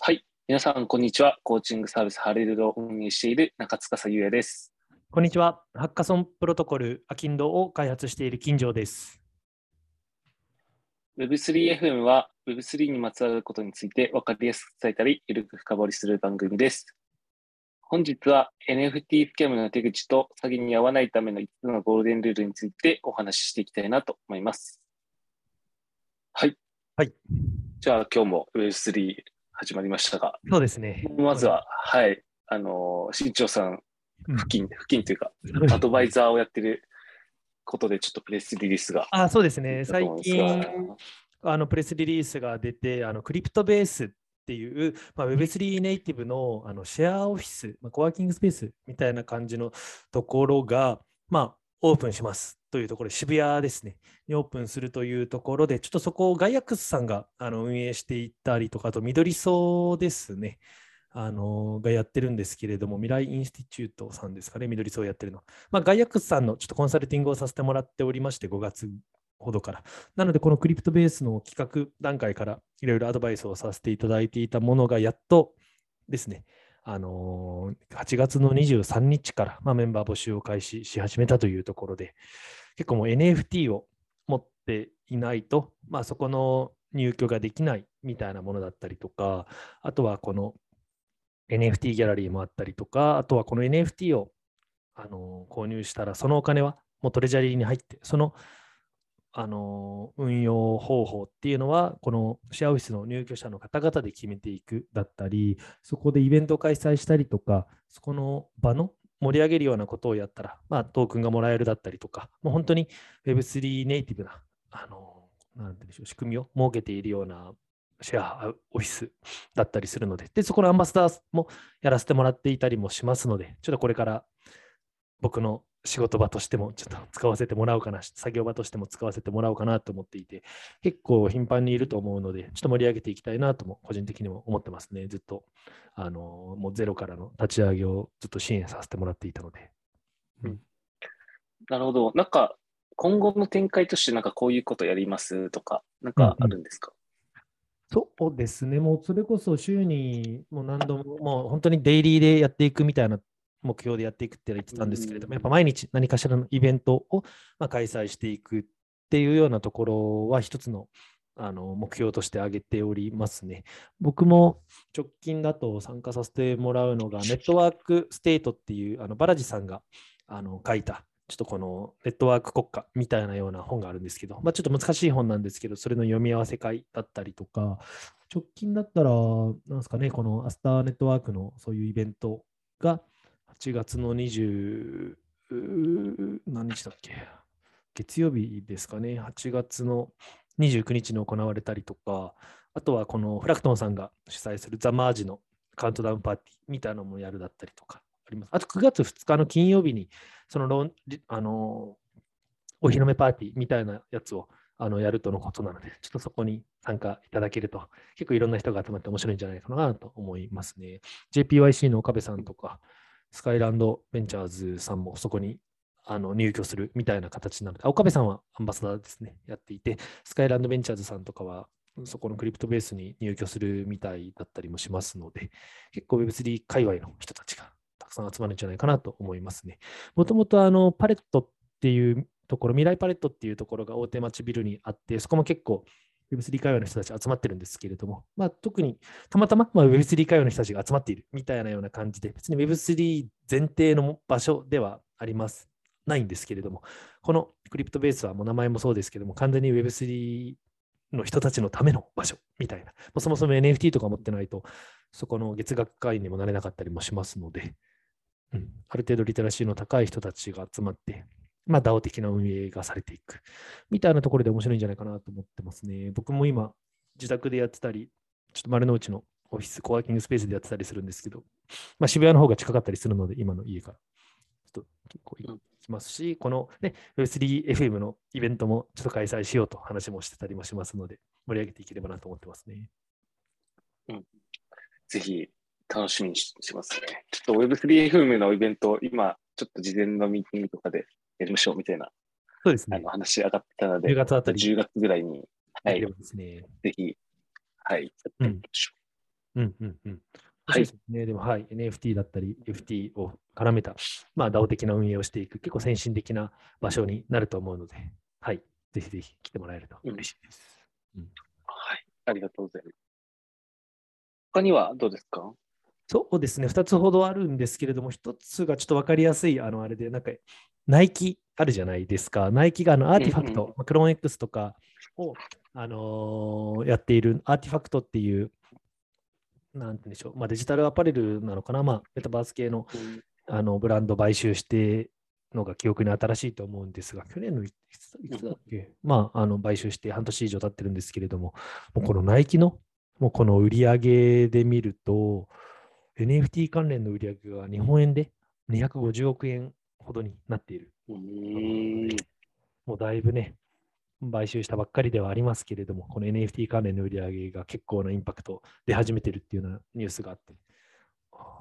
はい、皆さんこんにちは。コーチングサービスハレルドを運営している中司優也です。こんにちは。ハッカソンプロトコルアキンドを開発している金城です。 Web3 FM は Web3 にまつわることについて分かりやすく伝えたりゆるく深掘りする番組です。本日は NFT スキャムの手口と詐欺に遭わないための5つのゴールデンルールについてお話ししていきたいなと思います。はい。はい。じゃあ今日も Web3 始まりましたが、そうですね。まずは、はい、新潮さん付近というか、アドバイザーをやってることでちょっとプレスリリースが。あ、そうですね。最近、プレスリリースが出て、クリプトベースっていう、Web3 ネイティブの、シェアオフィス、コワーキングスペースみたいな感じのところが、オープンしますというところで、渋谷ですねにオープンするというところで、ちょっとそこをガイアックスさんが運営していったりとか、あと緑荘ですねがやってるんですけれども、未来インスティチュートさんですかね、緑荘やってるの、ガイアックスさんのちょっとコンサルティングをさせてもらっておりまして、5月ほどからなので、このクリプトベースの企画段階からいろいろアドバイスをさせていただいていたものが、やっとですね、8月の23日から、メンバー募集を開始し始めたというところで、結構もう NFT を持っていないと、そこの入居ができないみたいなものだったりとか、あとはこの NFT ギャラリーもあったりとか、あとはこの NFT を購入したら、そのお金はもうトレジャリーに入って、その運用方法っていうのは、このシェアオフィスの入居者の方々で決めていくだったり、そこでイベントを開催したりとか、そこの場の盛り上げるようなことをやったら、トークンがもらえるだったりとか、もう本当に Web3 ネイティブな、なんていうんでしょう、仕組みを設けているようなシェアオフィスだったりするので、で、そこのアンバサダーもやらせてもらっていたりもしますので、ちょっとこれから僕の仕事場としてもちょっと使わせてもらおうかな、作業場としても使わせてもらおうかなと思っていて、結構頻繁にいると思うので、ちょっと盛り上げていきたいなとも個人的にも思ってますね。ずっともうゼロからの立ち上げをずっと支援させてもらっていたので、うん、なるほど。なんか今後の展開として、なんかこういうことやりますとか、なんかあるんですか？そうですね、もうそれこそ週にもう何度も、もう本当にデイリーでやっていくみたいな目標でやっていくって言ってたんですけれども、やっぱ毎日何かしらのイベントを開催していくっていうようなところは一つの目標として挙げておりますね。僕も直近だと参加させてもらうのが、ネットワークステートっていうバラジさんが書いた、ちょっとこのネットワーク国家みたいなような本があるんですけど、ちょっと難しい本なんですけど、それの読み合わせ会だったりとか、直近だったらなんですかね、このアスターネットワークのそういうイベントが8月の20何日だっけ、月曜日ですかね、8月の29日に行われたりとか、あとはこのフラクトンさんが主催するザ・マージのカウントダウンパーティーみたいなのもやるだったりとかあります。あと9月2日の金曜日にそのお披露目パーティーみたいなやつをやるとのことなので、ちょっとそこに参加いただけると、結構いろんな人が集まって面白いんじゃないかなと思いますね。JPYC の岡部さんとか、スカイランドベンチャーズさんもそこに入居するみたいな形なので、岡部さんはアンバサダーですね、やっていて、スカイランドベンチャーズさんとかはそこのクリプトベースに入居するみたいだったりもしますので、結構 Web3 界隈の人たちがたくさん集まるんじゃないかなと思いますね。もともとパレットっていうところ、未来パレットっていうところが大手町ビルにあって、そこも結構 Web3 界隈の人たち集まってるんですけれども、特にたまたま Web3 界隈の人たちが集まっているみたいなような感じで、別に Web3 前提の場所ではないんですけれども、このクリプトベースはもう名前もそうですけども、完全に Web3 の人たちのための場所みたいな、そもそも NFT とか持ってないと、そこの月額会員にもなれなかったりもしますので、ある程度リテラシーの高い人たちが集まって、DAO 的な運営がされていくみたいなところで面白いんじゃないかなと思ってますね。僕も今自宅でやってたり、ちょっと丸の内のオフィスコワーキングスペースでやってたりするんですけど、渋谷の方が近かったりするので、今の家からちょっと結構行きますし、このね Web3FM のイベントもちょっと開催しようと話もしてたりもしますので、盛り上げていければなと思ってますね。ぜひ楽しみにしますね。ちょっと Web3FM のイベント、今ちょっと事前のミーティングとかでやりましょうみたいな、そうですね、話上がったので、10月あたり、10月ぐらいに、はい、ですね、ぜひ、はい、やってみましょう。うんうんうん。そうですね、はい、でも、はい、NFT だったり、FT を絡めた、まあ、DAO 的な運営をしていく、結構先進的な場所になると思うので、はい、ぜひぜひ来てもらえると嬉しいです。うんうん、はい、ありがとうございます。他にはどうですか？そうですね、2つほどあるんですけれども、1つがちょっと分かりやすい、あれで、なんか、ナイキあるじゃないですか。ナイキがアーティファクト、うんうん、クローン X とかを、やっているアーティファクトっていう、なんて言うんでしょう、まあ、デジタルアパレルなのかな、まあ、メタバース系の、うん、ブランド買収してのが記憶に新しいと思うんですが、去年のいつだっけ、まあ、買収して半年以上経ってるんですけれども、もうこのナイキの、もうこの売り上げで見ると、NFT 関連の売り上げが日本円で250億円ほどになっている。もうだいぶね、買収したばっかりではありますけれども、この NFT 関連の売り上げが結構なインパクト出始めてるっていうようなニュースがあって、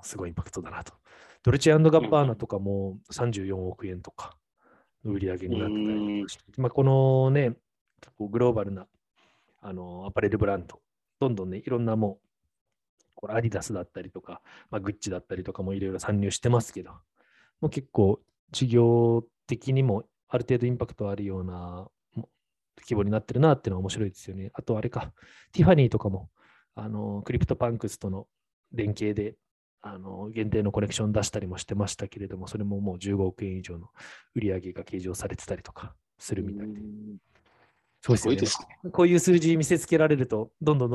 すごいインパクトだなと。ドルチェ&ガッバーナとかも34億円とかの売り上げになってたりして、まあ、このね、結構グローバルなアパレルブランド、どんどんね、いろんなもう、これアディダスだったりとか、まあ、グッチだったりとかもいろいろ参入してますけど、もう結構事業的にもある程度インパクトあるような規模になってるなっていうのは面白いですよね。あとあれか、ティファニーとかもクリプトパンクスとの連携で限定のコレクション出したりもしてましたけれども、それももう15億円以上の売り上げが計上されてたりとかするみたいで、そうですよね。こういう数字見せつけられると、どんどん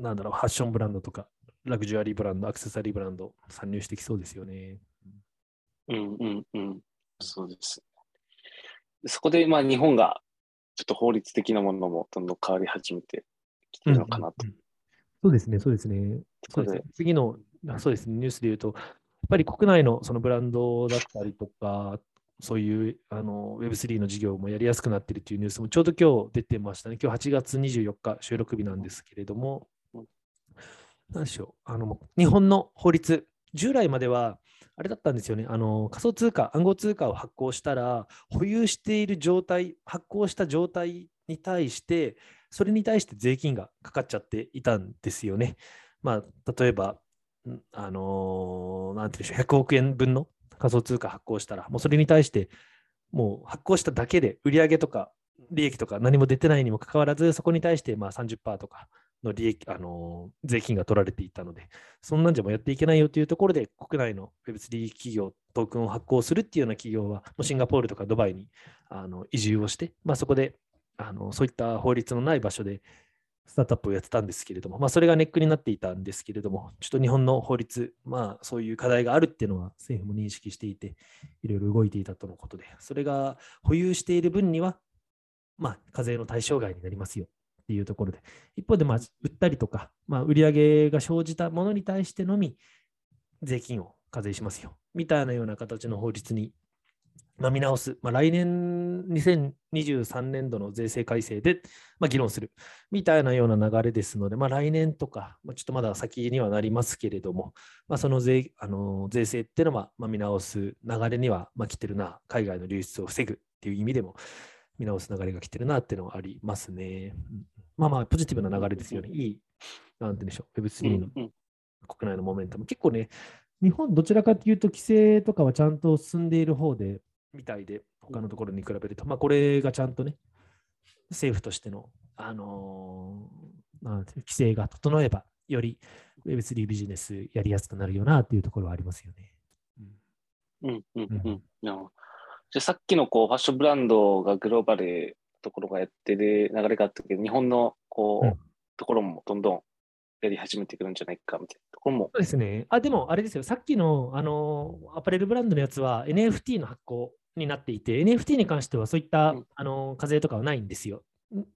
なんだろう、ファッションブランドとかラグジュアリーブランド、アクセサリーブランド参入してきそうですよね。うんうんうん、そうです。そこでまあ日本がちょっと法律的なものもどんどん変わり始めてきてるのかなと。うんうんうん、そうですね、そうですね。そうですね、次のそうです、ね、ニュースで言うと、やっぱり国内のそのブランドだったりとか、そういうWeb3 の事業もやりやすくなっているというニュースもちょうど今日出てましたね。今日8月24日収録日なんですけれども、何でしょう、日本の法律、従来まではあれだったんですよね。仮想通貨、暗号通貨を発行したら、保有している状態、発行した状態に対して、それに対して税金がかかっちゃっていたんですよね。まあ、例えば、なんていうんでしょう、100億円分の仮想通貨発行したら、もうそれに対して、もう発行しただけで売上とか利益とか何も出てないにもかかわらず、そこに対してまあ 30% とかの利益、税金が取られていたので、そんなんじゃもうやっていけないよというところで、国内の Web3 企業、トークンを発行するっていうような企業は、もうシンガポールとかドバイに移住をして、まあ、そこでそういった法律のない場所でスタートアップをやってたんですけれども、まあ、それがネックになっていたんですけれども、ちょっと日本の法律、まあ、そういう課題があるっていうのは政府も認識していて、いろいろ動いていたとのことで、それが保有している分には、まあ、課税の対象外になりますよ。っていうところで、一方で、まあ、売ったりとか、まあ、売上が生じたものに対してのみ税金を課税しますよみたいなような形の法律に、まあ、見直す、まあ、来年2023年度の税制改正で、まあ、議論するみたいなような流れですので、まあ、来年とか、まあ、ちょっとまだ先にはなりますけれども、まあ、その税制っていうのは、まあ、見直す流れには、まあ、来てるな、海外の流出を防ぐっていう意味でも見直す流れが来てるなっていうのはありますね。まあまあ、ポジティブな流れですよね。いい、なんて言うんでしょう、Web3 の国内のモメンタム。結構ね、日本どちらかというと、規制とかはちゃんと進んでいる方で、みたいで、他のところに比べると、まあ、これがちゃんとね、政府としての、規制が整えば、より Web3 ビジネスやりやすくなるよなっていうところはありますよね。うん、うん、うん。じゃあ、さっきのこうファッションブランドがグローバルところがやってる流れがあったけど、日本のこう、うん、ところもどんどんやり始めてくるんじゃないかみたいなところも。そうですね。あ、でもあれですよ、さっきのアパレルブランドのやつは NFT の発行になっていて、NFT に関してはそういった、うん、課税とかはないんですよ。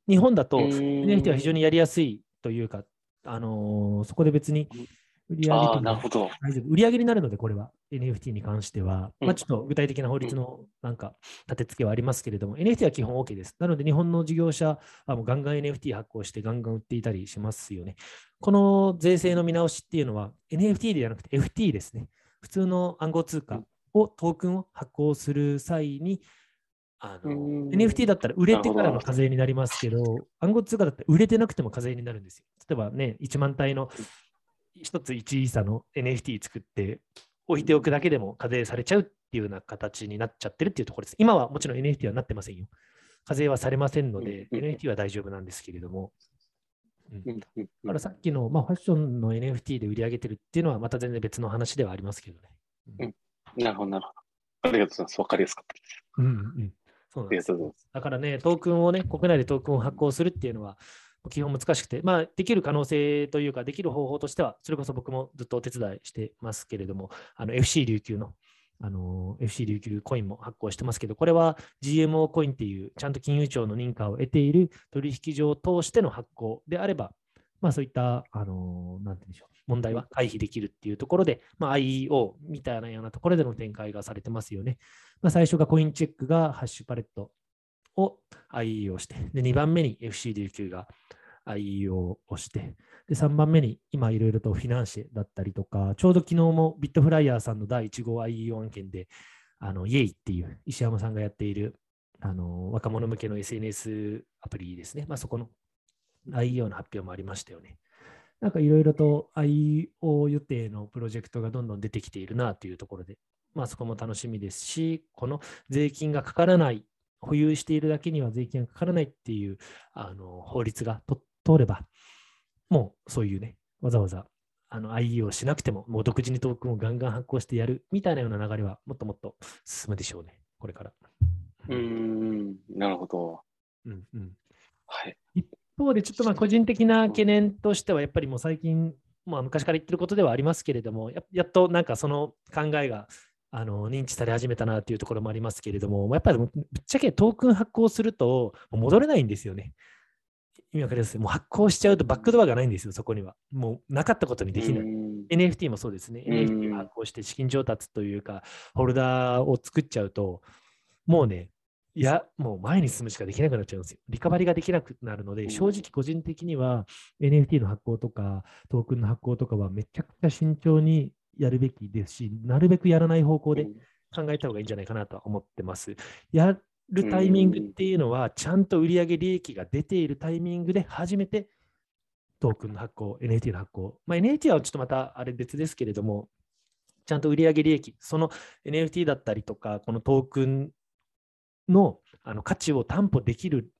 日本だと NFT は非常にやりやすいというか、そこで別に売り上げなるほど、売り上げになるので、これは NFT に関しては、まあ、ちょっと具体的な法律のなんか立て付けはありますけれども、NFT は基本 OK です。なので、日本の事業者はもうガンガン NFT 発行して、ガンガン売っていたりしますよね。この税制の見直しっていうのは、NFT ではなくて FT ですね。普通の暗号通貨をトークンを発行する際にNFT だったら売れてからの課税になりますけど、暗号通貨だったら売れてなくても課税になるんですよ。例えばね、1万体の1つ1イーサの NFT 作って置いておくだけでも課税されちゃうっていうような形になっちゃってるっていうところです。今はもちろん NFT はなってませんよ。課税はされませんので、NFT は大丈夫なんですけれども。だからさっきの、ファッションの NFT で売り上げてるっていうのはまた全然別の話ではありますけどね。なるほど、なるほど。ありがとうございます。分かりやすかったです。そうなんです。だからね、トークンをね、国内でトークンを発行するっていうのは、基本難しくて、できる可能性というか、できる方法としては、それこそ僕もずっとお手伝いしてますけれども、FC 琉球の、FC 琉球コインも発行してますけど、これは GMO コインっていう、ちゃんと金融庁の認可を得ている取引所を通しての発行であれば、そういった、なんて言うんでしょう。問題は回避できるっていうところで、IEO みたいなようなところでの展開がされてますよね。最初がコインチェックがハッシュパレットを IEO して、で2番目に FC 琉球が IEO をして、で3番目に今いろいろとフィナンシェだったりとか、ちょうど昨日もビットフライヤーさんの第1号 IEO 案件で、イエイっていう石山さんがやっている若者向けの SNS アプリですね。そこの IEO の発表もありましたよね。なんかいろいろと IO 予定のプロジェクトがどんどん出てきているなというところで、そこも楽しみですし、この税金がかからない、保有しているだけには税金がかからないっていう法律が通れば、もうそういうね、わざわざIO しなくても、もう独自にトークンをガンガン発行してやるみたいなような流れは、もっともっと進むでしょうね、これから。なるほど。はい。一方で、ちょっと個人的な懸念としては、やっぱりもう最近、昔から言ってることではありますけれども、やっとなんかその考えが認知され始めたなというところもありますけれども、やっぱりぶっちゃけトークン発行すると、戻れないんですよね。意味わかります？もう発行しちゃうとバックドアがないんですよ、そこには。もうなかったことにできない。NFT もそうですね。NFT を発行して資金調達というか、ホルダーを作っちゃうと、もうね、もう前に進むしかできなくなっちゃうんですよ。リカバリーができなくなるので、正直個人的には NFT の発行とかトークンの発行とかはめちゃくちゃ慎重にやるべきですし、なるべくやらない方向で考えた方がいいんじゃないかなとは思ってます。やるタイミングっていうのは、ちゃんと売上利益が出ているタイミングで初めてトークンの発行、NFT の発行。NFT はちょっとまたあれ別ですけれども、ちゃんと売上利益、その NFT だったりとか、このトークンの価値を担保できる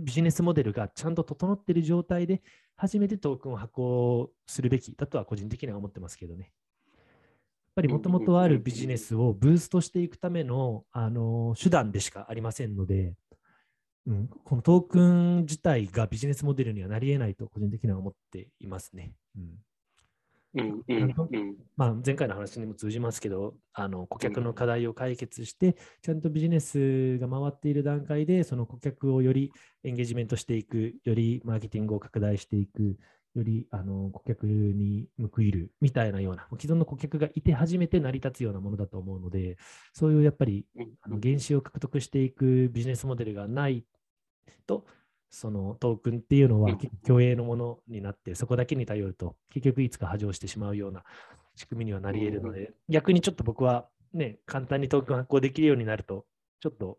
ビジネスモデルがちゃんと整っている状態で初めてトークンを発行するべきだとは個人的には思ってますけどね。やっぱりもともとあるビジネスをブーストしていくための手段でしかありませんので、このトークン自体がビジネスモデルにはなり得ないと個人的には思っていますね。前回の話にも通じますけど、顧客の課題を解決して、ちゃんとビジネスが回っている段階で、その顧客をよりエンゲージメントしていく、よりマーケティングを拡大していく、より顧客に報いるみたいなような、既存の顧客がいて初めて成り立つようなものだと思うので、そういうやっぱり原資を獲得していくビジネスモデルがないと、そのトークンっていうのは共栄のものになって、そこだけに頼ると結局いつか波状してしまうような仕組みにはなり得るので、逆にちょっと僕はね、簡単にトークン発行できるようになるとちょっと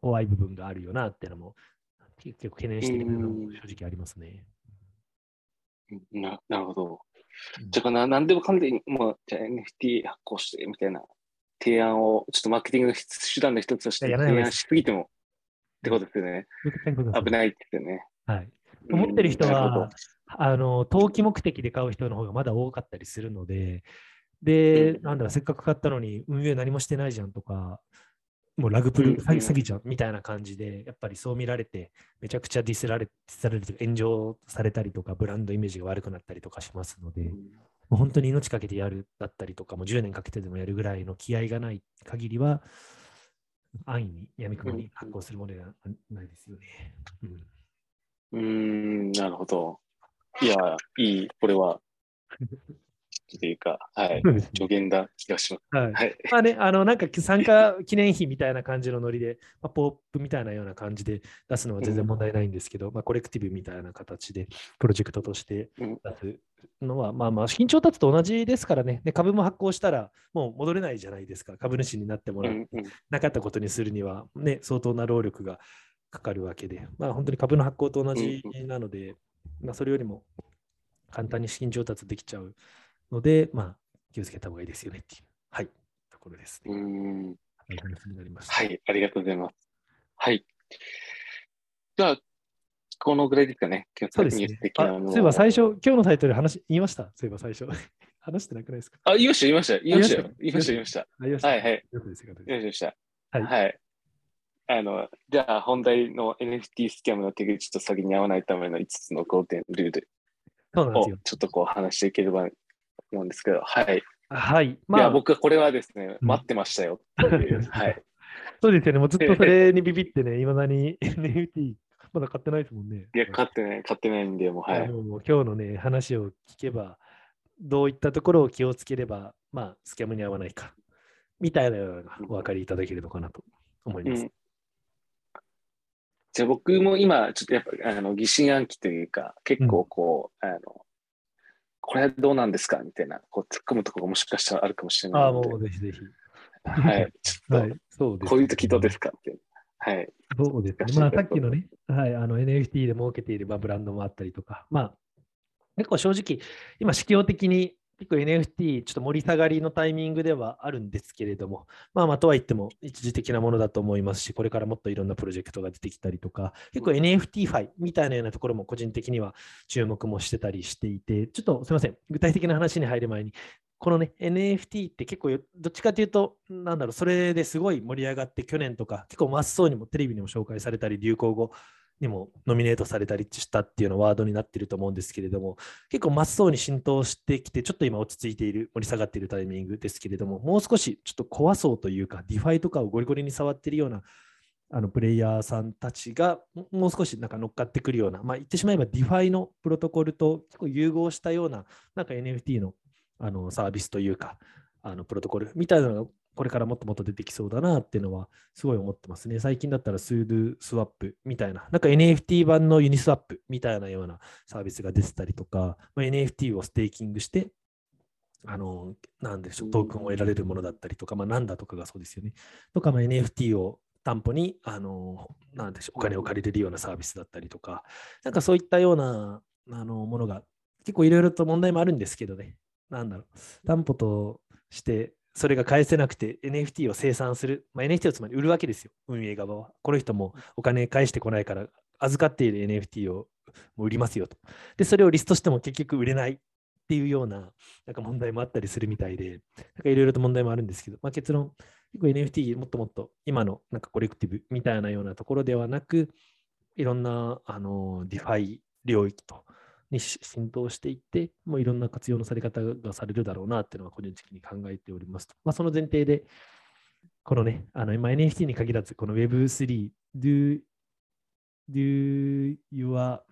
怖い部分があるよなっていうのも結局懸念している部分も正直ありますね。なるほど。じゃあ何でもかんでもじゃあ NFT 発行してみたいな提案をちょっとマーケティングの手段の一つとして提案しすぎてもってことですよね。危ないですよね。思ってる人は、投機目的で買う人の方がまだ多かったりするので、なんだ、せっかく買ったのに運営何もしてないじゃんとか、もうラグプル詐欺じゃんみたいな感じで、やっぱりそう見られて、めちゃくちゃディスられて、炎上されたりとか、ブランドイメージが悪くなったりとかしますので、もう本当に命かけてやるだったりとか、もう10年かけてでもやるぐらいの気合がない限りは、安易にやみくもに発行するものではないですよね。なるほど。いや、これはというか、はい、助言だ気がします。はいはい、まあね、なんか参加記念碑みたいな感じのノリで、まあ、ポップみたいなような感じで出すのは全然問題ないんですけど、まあ、コレクティブみたいな形でプロジェクトとして出すのは、まあまあ資金調達と同じですからね。で、株も発行したらもう戻れないじゃないですか。株主になってもらってなかったことにするには、ね、相当な労力がかかるわけで、まあ、本当に株の発行と同じなので、まあ、それよりも簡単に資金調達できちゃうので、まあ、気をつけた方がいいですよねっていう、はい、ところですね。はい、ありがとうございます。はい。じゃあ、このぐらいですかね。そうですね。そういえば最初、今日のタイトル言いました。そういえば最初。話してなくないですか？あ、言いました、言いました、言いました、言いました、言いました。言いました。はい、はい。よくですよ、よくでした。はい。じゃあ、本題の NFT スキャムの手口と詐欺に合わないための5つの5点ルールをちょっとこう話していければ思うんですけど、はい。はい。まあ、いや僕はこれはですね、待ってましたよっていう。はい。そうですよね、もうずっとそれにビビってね、いまだに NFT まだ買ってないですもんね。いや、買ってないんで、もう、はい。もう今日のね、話を聞けば、どういったところを気をつければ、まあ、スキャムに合わないか、みたいなのがお分かりいただけるのかなと思います。うんじゃあ僕も今、ちょっとやっぱ疑心暗鬼というか、結構こう、これはどうなんですかみたいな、こう突っ込むところがもしかしたらあるかもしれないので。ああ、もうぜひぜひ。はい、ちょっと、はいそうですね、こういう時どうですかって。はい。そうですね。まあ、さっきのね、はい、NFT で儲けているブランドもあったりとか、まあ、結構正直、今、市況的に結構 NFT、ちょっと盛り下がりのタイミングではあるんですけれども、まあまあとはいっても一時的なものだと思いますし、これからもっといろんなプロジェクトが出てきたりとか、結構 NFT ファイみたいなようなところも個人的には注目もしてたりしていて、ちょっとすいません、具体的な話に入る前に、このね、NFT って結構どっちかというと、なんだろう、それですごい盛り上がって去年とか、結構マスそうにもテレビにも紹介されたり、流行語、にもノミネートされたりしたっていうのワードになってると思うんですけれども、結構真っ青に浸透してきて、ちょっと今落ち着いている、盛り下がっているタイミングですけれども、もう少しちょっと怖そうというか、ディファイとかをゴリゴリに触っているようなプレイヤーさんたちが、もう少しなんか乗っかってくるような、まあ、言ってしまえばディファイのプロトコルと結構融合したような、なんか NFT の、サービスというか、プロトコルみたいなのが、これからもっともっと出てきそうだなっていうのはすごい思ってますね。最近だったらスードゥスワップみたいな、なんか NFT 版のユニスワップみたいなようなサービスが出てたりとか、まあ、NFT をステーキングして、なんでしょう、トークンを得られるものだったりとか、まあ、なんだとかがそうですよね。とか、まあ、NFT を担保に、なんでしょう、お金を借りれるようなサービスだったりとか、なんかそういったようなものが結構いろいろと問題もあるんですけどね。なんだろう、担保として、それが返せなくて NFT を清算する、まあ、NFT をつまり売るわけですよ、運営側は。この人もお金返してこないから預かっている NFT をもう売りますよと。で、それをリストしても結局売れないっていうような、なんか問題もあったりするみたいで、いろいろと問題もあるんですけど、まあ、結論、結構 NFT もっともっと今のなんかコレクティブみたいなようなところではなく、いろんなディファイ領域とに浸透していって、もういろんな活用のされ方がされるだろうなっていうのは個人的に考えておりますと。まあ、その前提で、このね、今 NFT に限らず、この Web3、do your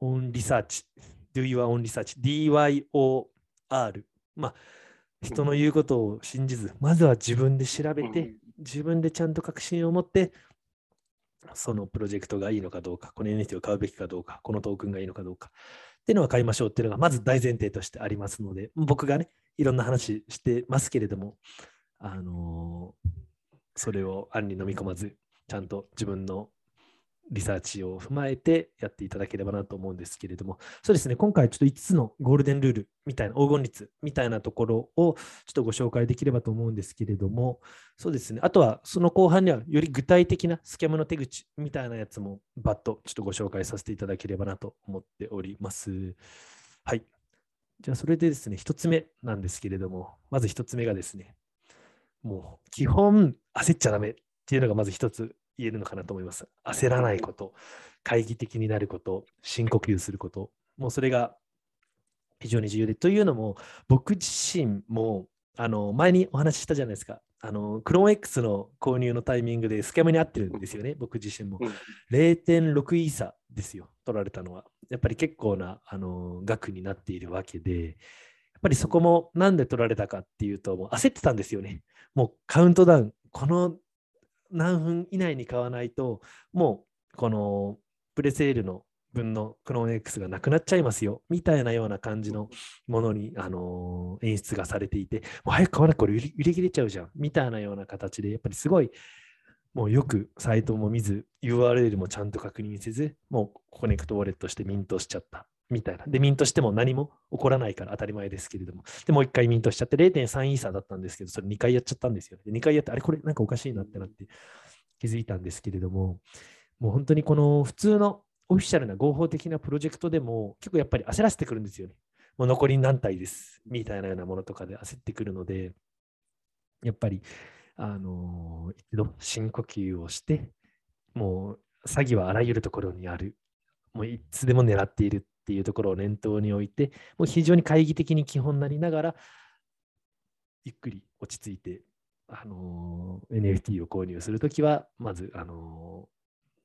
own research、do your own research、DYOR、まあ、人の言うことを信じず、まずは自分で調べて、自分でちゃんと確信を持って、そのプロジェクトがいいのかどうか、この NFT を買うべきかどうか、このトークンがいいのかどうかっていうのは買いましょうっていうのがまず大前提としてありますので、僕がね、いろんな話してますけれども、それを案に飲み込まず、ちゃんと自分のリサーチを踏まえてやっていただければなと思うんですけれども、そうですね、今回ちょっと5つのゴールデンルールみたいな、黄金律みたいなところをちょっとご紹介できればと思うんですけれども、そうですね、あとはその後半にはより具体的なスキャムの手口みたいなやつもバッとちょっとご紹介させていただければなと思っております。はい。じゃあそれでですね、1つ目なんですけれども、まず1つ目がですね、もう基本焦っちゃダメっていうのがまず1つ。言えるのかなと思います。焦らないこと、懐疑的になること、深呼吸すること、もうそれが非常に重要で、というのも僕自身も前にお話ししたじゃないですか。クローン X の購入のタイミングでスキャムに合ってるんですよね、僕自身も。0.6 イーサですよ、取られたのは。やっぱり結構な額になっているわけで、やっぱりそこもなんで取られたかっていうと、もう焦ってたんですよね。もうカウントダウン、この何分以内に買わないと、もうこのプレセールの分のクローン X がなくなっちゃいますよみたいなような感じのものに演出がされていて、もう早く買わなきゃこれ売り切れちゃうじゃんみたいなような形で、やっぱりすごいもうよくサイトも見ず URL もちゃんと確認せず、もうコネクトウォレットしてミントしちゃったみたいな。でミントしても何も起こらないから当たり前ですけれども、でもう一回ミントしちゃって 0.3 イーサーだったんですけど、それ2回やっちゃったんですよね。で2回やって、あれこれなんかおかしいなってなって気づいたんですけれども、もう本当にこの普通のオフィシャルな合法的なプロジェクトでも結構やっぱり焦らせてくるんですよね。もう残り何体ですみたいなようなものとかで焦ってくるので、やっぱり一度深呼吸をして、もう詐欺はあらゆるところにある、もういつでも狙っているっていうところを念頭に置いて、もう非常に懐疑的に基本になりながらゆっくり落ち着いて、NFT を購入するときはまず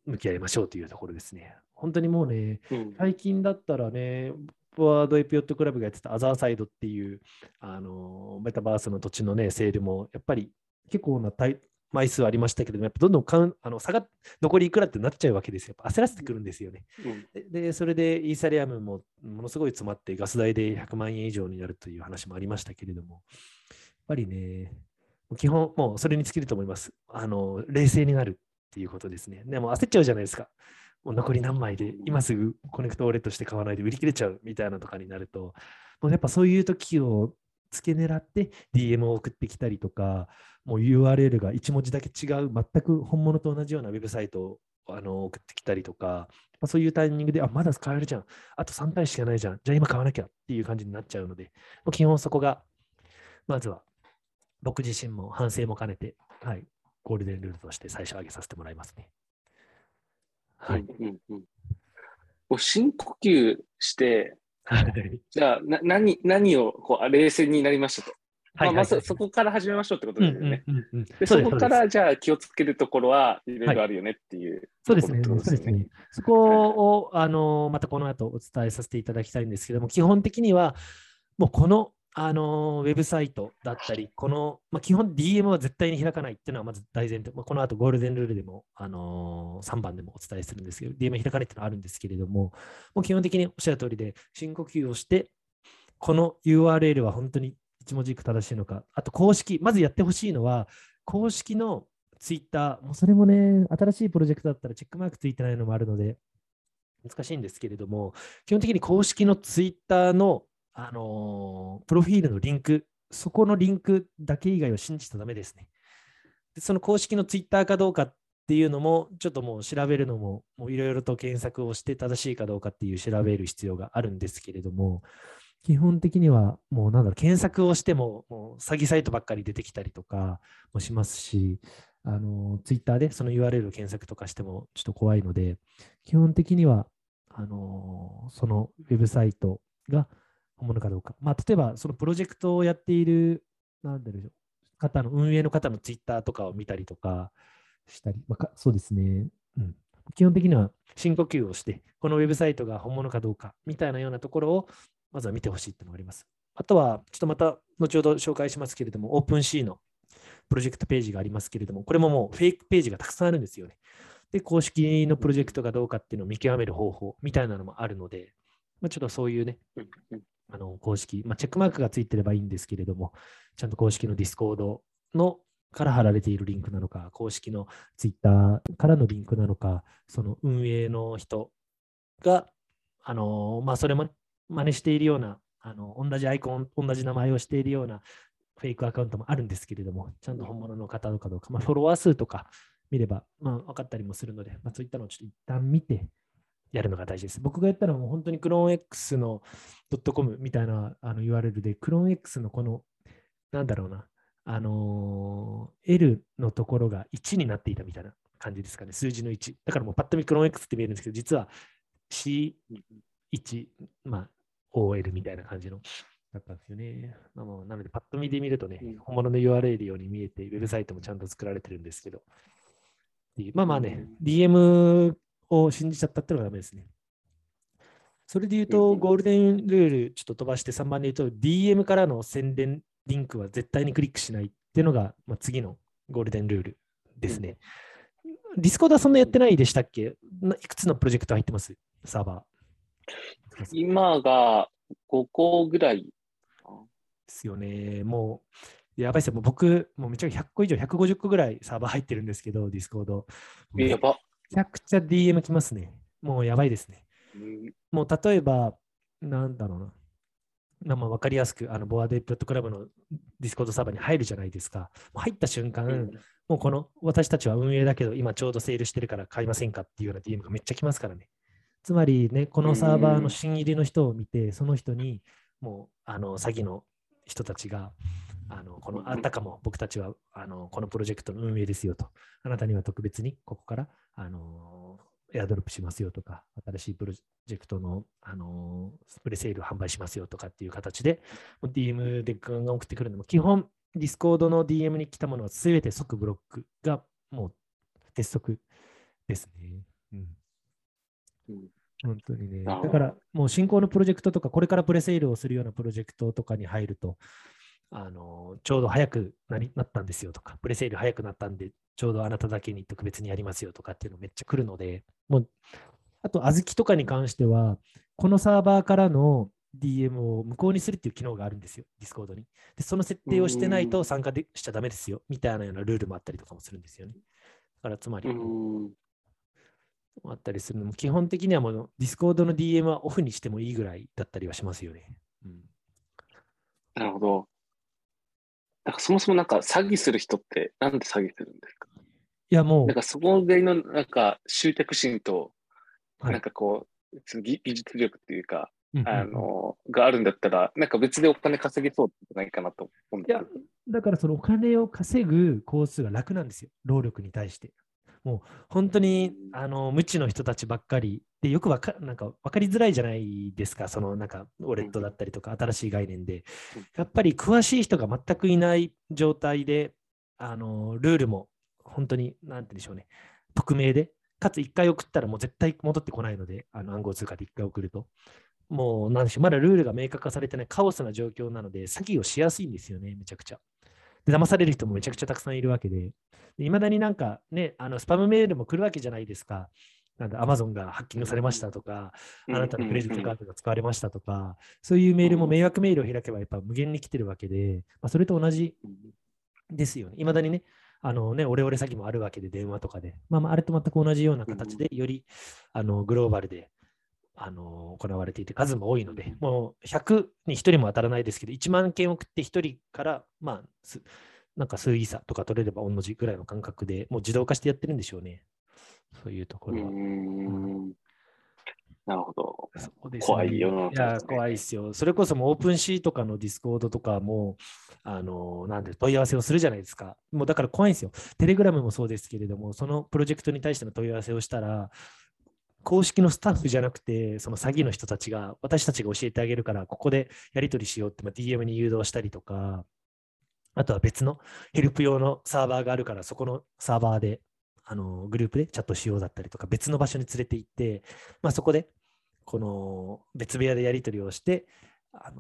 向き合いましょうというところですね。本当にもうね、最近だったらね、ワードエピオットクラブがやってたアザーサイドっていうメタバースの土地のねセールもやっぱり結構な枚数ありましたけども、やっぱどんどん差が残りいくらってなっちゃうわけですよ。やっぱ焦らせてくるんですよね。でそれでイーサリアムもものすごい詰まってガス代で100万円以上になるという話もありましたけれども、やっぱりね、基本もうそれに尽きると思います。冷静になるっていうことですね。でも焦っちゃうじゃないですか。もう残り何枚で今すぐコネクトウォレットして買わないで売り切れちゃうみたいなとかになると、もうやっぱそういう時を付け狙って DM を送ってきたりとか、もう URL が1文字だけ違う全く本物と同じようなウェブサイトを送ってきたりとか、そういうタイミングでまだ買えるじゃん、あと3体しかないじゃん、じゃあ今買わなきゃっていう感じになっちゃうので、もう基本そこがまずは僕自身も反省も兼ねて、はい、ゴールデンルールとして最初挙げさせてもらいますね。はい。もう深呼吸して、じゃあ何を冷静になりましたと。まずそこから始めましょうってことですよね。そこからじゃあ気をつけるところはいろいろあるよねっていうところってことですよね。そうですね。そこをまたこの後お伝えさせていただきたいんですけども、基本的にはもうこのウェブサイトだったり、この、基本 DM は絶対に開かないっていうのはまず大前提、この後ゴールデンルールでも、3番でもお伝えするんですけど、DM 開かないっていうのはあるんですけれども、もう基本的におっしゃる通りで、深呼吸をして、この URL は本当に一文字いく正しいのか、あと公式、まずやってほしいのは、公式のツイッター、もうそれもね、新しいプロジェクトだったらチェックマークついてないのもあるので、難しいんですけれども、基本的に公式のツイッターのプロフィールのリンク、そこのリンクだけ以外は信じちゃダメですね。でその公式のツイッターかどうかっていうのも、ちょっともう調べるのもいろいろと検索をして正しいかどうかっていう調べる必要があるんですけれども、基本的にはもうなんだろう、検索をしても、もう詐欺サイトばっかり出てきたりとかもしますし、ツイッターでその URL を検索とかしてもちょっと怖いので、基本的にはそのウェブサイトが本物かどうか、例えばそのプロジェクトをやっている方の運営の方のツイッターとかを見たりとかしたり、そうですね、基本的には深呼吸をしてこのウェブサイトが本物かどうかみたいなようなところをまずは見てほしいっていうのがあります。あとはちょっとまた後ほど紹介しますけれども、OpenSea のプロジェクトページがありますけれども、これももうフェイクページがたくさんあるんですよね。で公式のプロジェクトがどうかっていうのを見極める方法みたいなのもあるので、ちょっとそういうね、公式、チェックマークがついてればいいんですけれども、ちゃんと公式のディスコードから貼られているリンクなのか、公式のツイッターからのリンクなのか、その運営の人が、それも真似しているような、同じアイコン、同じ名前をしているようなフェイクアカウントもあるんですけれども、ちゃんと本物の方かどうか、フォロワー数とか見れば、分かったりもするので、そういったのをちょっと一旦見て、やるのが大事です。僕がやったのはもう本当に CloneX の .com みたいなURL で CloneX のこのL のところが1になっていたみたいな感じですかね。数字の1。だからもうパッと見 CloneX って見えるんですけど、実は C1、OL みたいな感じのだったんですよね。なのでパッと見で見るとね、本物の URL ように見えて、ウェブサイトもちゃんと作られてるんですけど。DM を信じちゃったっていうのがダメですね。それで言うと、ゴールデンルールちょっと飛ばして3番で言うと、DM からの宣伝リンクは絶対にクリックしないっていうのが、まあ、次のゴールデンルールですね。ディスコードはそんなやってないでしたっけ？いくつのプロジェクト入ってますサーバー。今が5個ぐらい。ですよね。もう、やばいですよ。もう僕、もうめちゃくちゃ100個以上、150個ぐらいサーバー入ってるんですけど、ディスコード。やば。めちゃくちゃ DM 来ますね。もうやばいですね。もう例えば、なんだろうな。まあ、分かりやすく、ボアデイプロットクラブのディスコードサーバーに入るじゃないですか。入った瞬間、もうこの私たちは運営だけど、今ちょうどセールしてるから買いませんかっていうような DM がめっちゃ来ますからね。つまりね、このサーバーの新入りの人を見て、その人に、もう詐欺の人たちが、このあたかも僕たちはこのプロジェクトの運営ですよと、あなたには特別にここからエアドロップしますよとか、新しいプロジェクトの、プレセール販売しますよとかっていう形で、DM でガンガン送ってくるのも、基本、ディスコードの DM に来たものは全て即ブロックがもう鉄則ですね。うん、本当にね。だから、もう進行のプロジェクトとか、これからプレセールをするようなプロジェクトとかに入ると、ちょうど早くなったんですよとか、プレセール早くなったんで、ちょうどあなただけに特別にやりますよとかっていうのめっちゃ来るので、もうあと、あずきとかに関しては、このサーバーからの DM を無効にするっていう機能があるんですよ、ディスコードに。で、その設定をしてないと参加しちゃダメですよ、みたいなようなルールもあったりとかもするんですよね。だから、つまり、あったりするのも、基本的にはもうディスコードの DM はオフにしてもいいぐらいだったりはしますよね。なるほど。なんかそもそもなんか詐欺する人ってなんで詐欺するんですか？いやもうなんかそこでのなんか集客心となんかこう、技術力っていうか、があるんだったらなんか別でお金稼げそうじゃないかなと思うんですよ。いやだからそのお金を稼ぐ工数が楽なんですよ、労力に対して。もう本当に無知の人たちばっかりでよくなんか分かりづらいじゃないですか、そのなんかウォレットだったりとか新しい概念で、やっぱり詳しい人が全くいない状態でルールも本当に何て言うんでしょうね、匿名でかつ1回送ったらもう絶対戻ってこないので、暗号通貨で1回送るともう何でしょう、まだルールが明確化されてないカオスな状況なので詐欺をしやすいんですよね、めちゃくちゃ。で騙される人もめちゃくちゃたくさんいるわけで、いまだになんかね、スパムメールも来るわけじゃないですか。なんか Amazon がハッキングされましたとか、あなたのクレジットカードが使われましたとか、そういうメールも迷惑メールを開けばやっぱ無限に来てるわけで、まあ、それと同じですよね。いまだにね、オレオレ詐欺もあるわけで、電話とかで、あれと全く同じような形で、よりグローバルで行われていて、数も多いので、もう100に1人も当たらないですけど、1万件送って1人から、なんか数イーサとか取れれば同じぐらいの感覚で、もう自動化してやってるんでしょうね。そういうところは。なるほど。そうですね、怖い世の中ですね。いや、怖いですよ。それこそもう OpenSea とかのディスコードとかも、なんで問い合わせをするじゃないですか。もうだから怖いんですよ。テレグラムもそうですけれども、そのプロジェクトに対しての問い合わせをしたら、公式のスタッフじゃなくて、その詐欺の人たちが、私たちが教えてあげるから、ここでやり取りしようって、DM に誘導したりとか、あとは別のヘルプ用のサーバーがあるから、そこのサーバーで、グループでチャットしようだったりとか、別の場所に連れて行って、そこで、この別部屋でやり取りをして、あ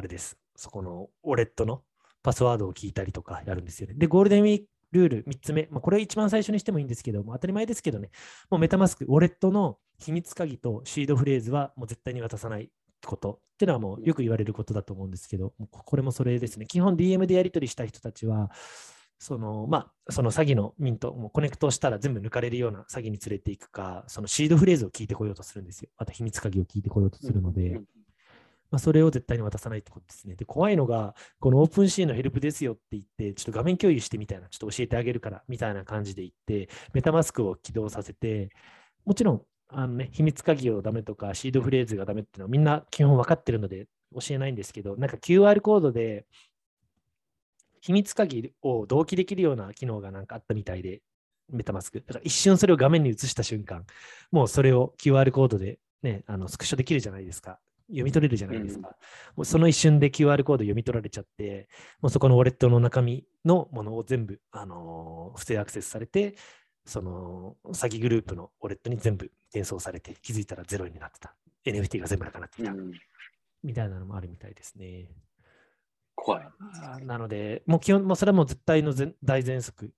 れです、そこのウォレットのパスワードを聞いたりとかやるんですよね。で、ゴールデンウィークルール3つ目、これ一番最初にしてもいいんですけども、当たり前ですけどね、もうメタマスク、ウォレットの秘密鍵とシードフレーズはもう絶対に渡さないことっていうのはもうよく言われることだと思うんですけど、これもそれですね。基本 DM でやり取りした人たちは、その詐欺のミント、コネクトしたら全部抜かれるような詐欺に連れていくか、そのシードフレーズを聞いてこようとするんですよ。また秘密鍵を聞いてこようとするので。それを絶対に渡さないってことですね。で、怖いのが、この OpenSea のヘルプですよって言って、ちょっと画面共有してみたいな、ちょっと教えてあげるからみたいな感じで言って、メタマスクを起動させて、もちろん、秘密鍵をダメとか、シードフレーズがダメっていうのはみんな基本分かってるので教えないんですけど、なんか QR コードで秘密鍵を同期できるような機能がなんかあったみたいで、メタマスク。だから一瞬それを画面に映した瞬間、もうそれを QR コードで、ね、スクショできるじゃないですか。読み取れるじゃないですか。もうその一瞬で QR コード読み取られちゃって、もうそこのウォレットの中身のものを全部、不正アクセスされて、その詐欺グループのウォレットに全部転送されて気づいたらゼロになってた、 NFT が全部なくなってきた、うん、みたいなのもあるみたいですね。怖い。なのでもう基本もうそれはもう絶対の大原則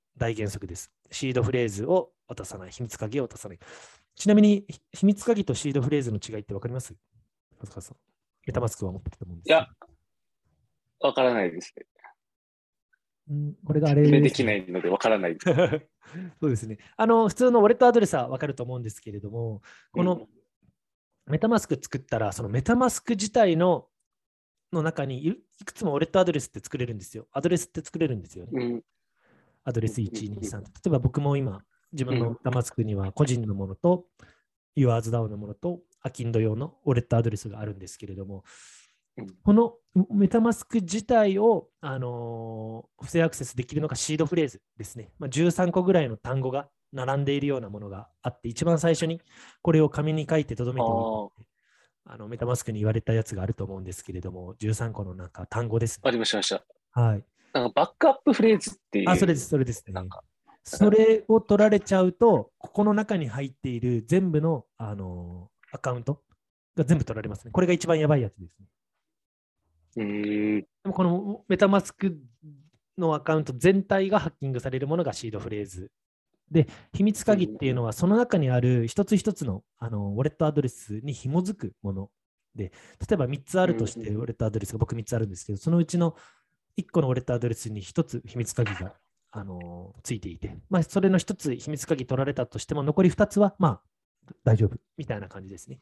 です。シードフレーズを渡さない、秘密鍵を渡さない。ちなみに秘密鍵とシードフレーズの違いって分かります？松川さん、メタマスクは持ってきたもんですか？いや、分からないですね。これがあれできないのでわからないそうですね。普通のウォレットアドレスはわかると思うんですけれども、このメタマスク作ったら、そのメタマスク自体の中にいくつもウォレットアドレスって作れるんですよ。アドレスって作れるんですよね。うん、アドレス123。例えば僕も今、自分のメタマスクには個人のものと、ユアーズダウンのものと、アキンド用のウォレットアドレスがあるんですけれども、このメタマスク自体を、不正アクセスできるのがシードフレーズですね。13個ぐらいの単語が並んでいるようなものがあって、一番最初にこれを紙に書いてとどめておいて、メタマスクに言われたやつがあると思うんですけれども、13個のなんか単語ですね。ありました、ありました。はい。なんかバックアップフレーズっていう。あ、それです、それですね。それを取られちゃうと、ここの中に入っている全部の、アカウントが全部取られますね。これが一番やばいやつですね。でもこのメタマスクのアカウント全体がハッキングされるものがシードフレーズで、秘密鍵っていうのはその中にある一つ一つの、ウォレットアドレスに紐づくもので、例えば3つあるとして、ウォレットアドレスが僕3つあるんですけど、そのうちの1個のウォレットアドレスに1つ秘密鍵が、ついていて、それの1つ秘密鍵取られたとしても残り2つは大丈夫みたいな感じですね。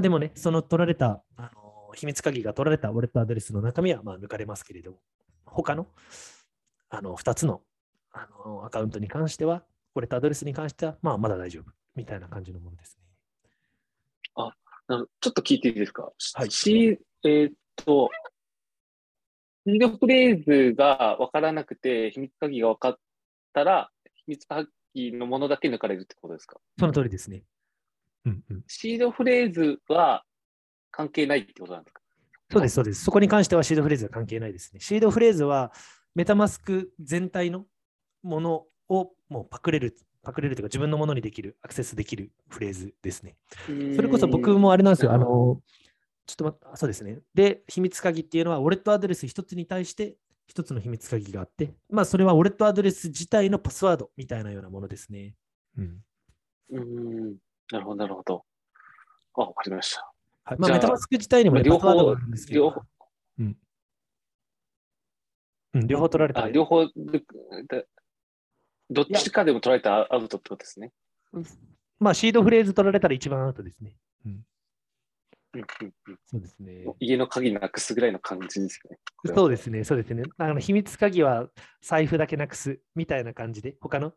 でもね、その取られた秘密鍵が取られたウォレットアドレスの中身は抜かれますけれども、他の2つのアカウントに関しては、ウォレットアドレスに関してはまだ大丈夫みたいな感じのものですね。あ、ちょっと聞いていいですか？はい。シードフレーズが分からなくて、秘密鍵が分かったら、秘密鍵のものだけ抜かれるってことですか？その通りですね。うんうん、シードフレーズは関係ないってことなんですか？そうです、そうです。そこに関してはシードフレーズは関係ないですね。シードフレーズはメタマスク全体のものをもうパクれるというか、自分のものにできる、アクセスできるフレーズですね。それこそ僕もあれなんですよ。ちょっと待って、そうですね。で、秘密鍵っていうのは、ウォレットアドレス一つに対して一つの秘密鍵があって、それはウォレットアドレス自体のパスワードみたいなようなものですね。なるほど、なるほど。あ、わかりました。メタマスク自体にも両方あるんですけど、両方取られた。両方、どっちかでも取られたらアウトってことですね。シードフレーズ取られたら一番アウトですね。そうですね。家の鍵なくすぐらいの感じですね。そうですね、そうですね。秘密鍵は財布だけなくすみたいな感じで、他の、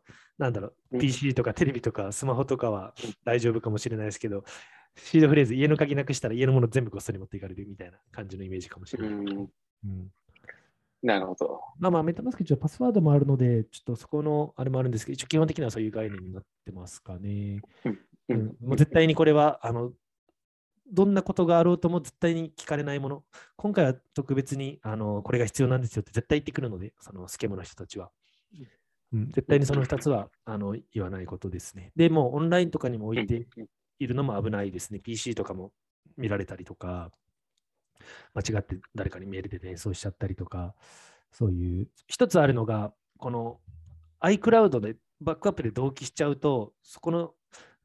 PC とかテレビとかスマホとかは大丈夫かもしれないですけど、シードフレーズ、家の鍵なくしたら家のもの全部こっそり持っていかれるみたいな感じのイメージかもしれない。なるほど。メタマスク、パスワードもあるので、ちょっとそこのあれもあるんですけど、一応基本的にはそういう概念になってますかね。もう絶対にこれは、どんなことがあろうとも絶対に聞かれないもの。今回は特別にこれが必要なんですよって絶対言ってくるので、そのスケムの人たちは。絶対にその2つは言わないことですね。でもうオンラインとかにも置いているのも危ないですね。PC とかも見られたりとか、間違って誰かにメールで転送しちゃったりとか、そういう。一つあるのが、この iCloud でバックアップで同期しちゃうと、そこの、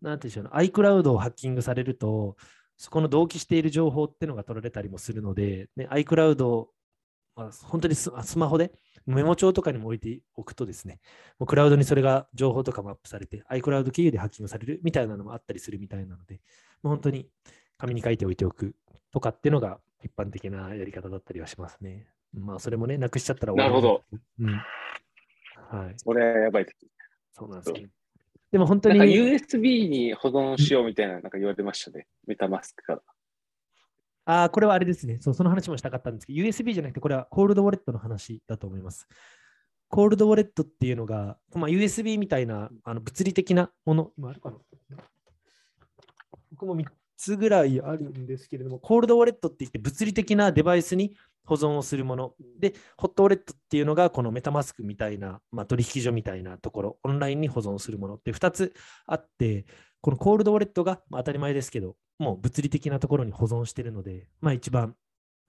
なんていうんでしょうね、iCloud をハッキングされると、そこの同期している情報っていうのが取られたりもするので、iCloud を本当にスマホでメモ帳とかにも置いておくとですね、もうクラウドにそれが情報とかもアップされて、iCloud 経由でハッキングされるみたいなのもあったりするみたいなので、もう本当に紙に書いておいておくとかっていうのが一般的なやり方だったりはしますね。それもね、なくしちゃったら終わりです。なるほど。はい。それやばいです。そうなんですね。でも本当に USB に保存しようみたいな、なんか言われましたね、メタマスクから。これはあれですね。その話もしたかったんですけど、USB じゃなくて、これはコールドウォレットの話だと思います。コールドウォレットっていうのが、USB みたいな物理的なもの、今あるかな。僕も3つぐらいあるんですけれども、コールドウォレットって言って、物理的なデバイスに保存をするもので、ホットウォレットっていうのがこのメタマスクみたいな、取引所みたいなところ、オンラインに保存するものって2つあって、このコールドウォレットが、当たり前ですけどもう物理的なところに保存しているので、一番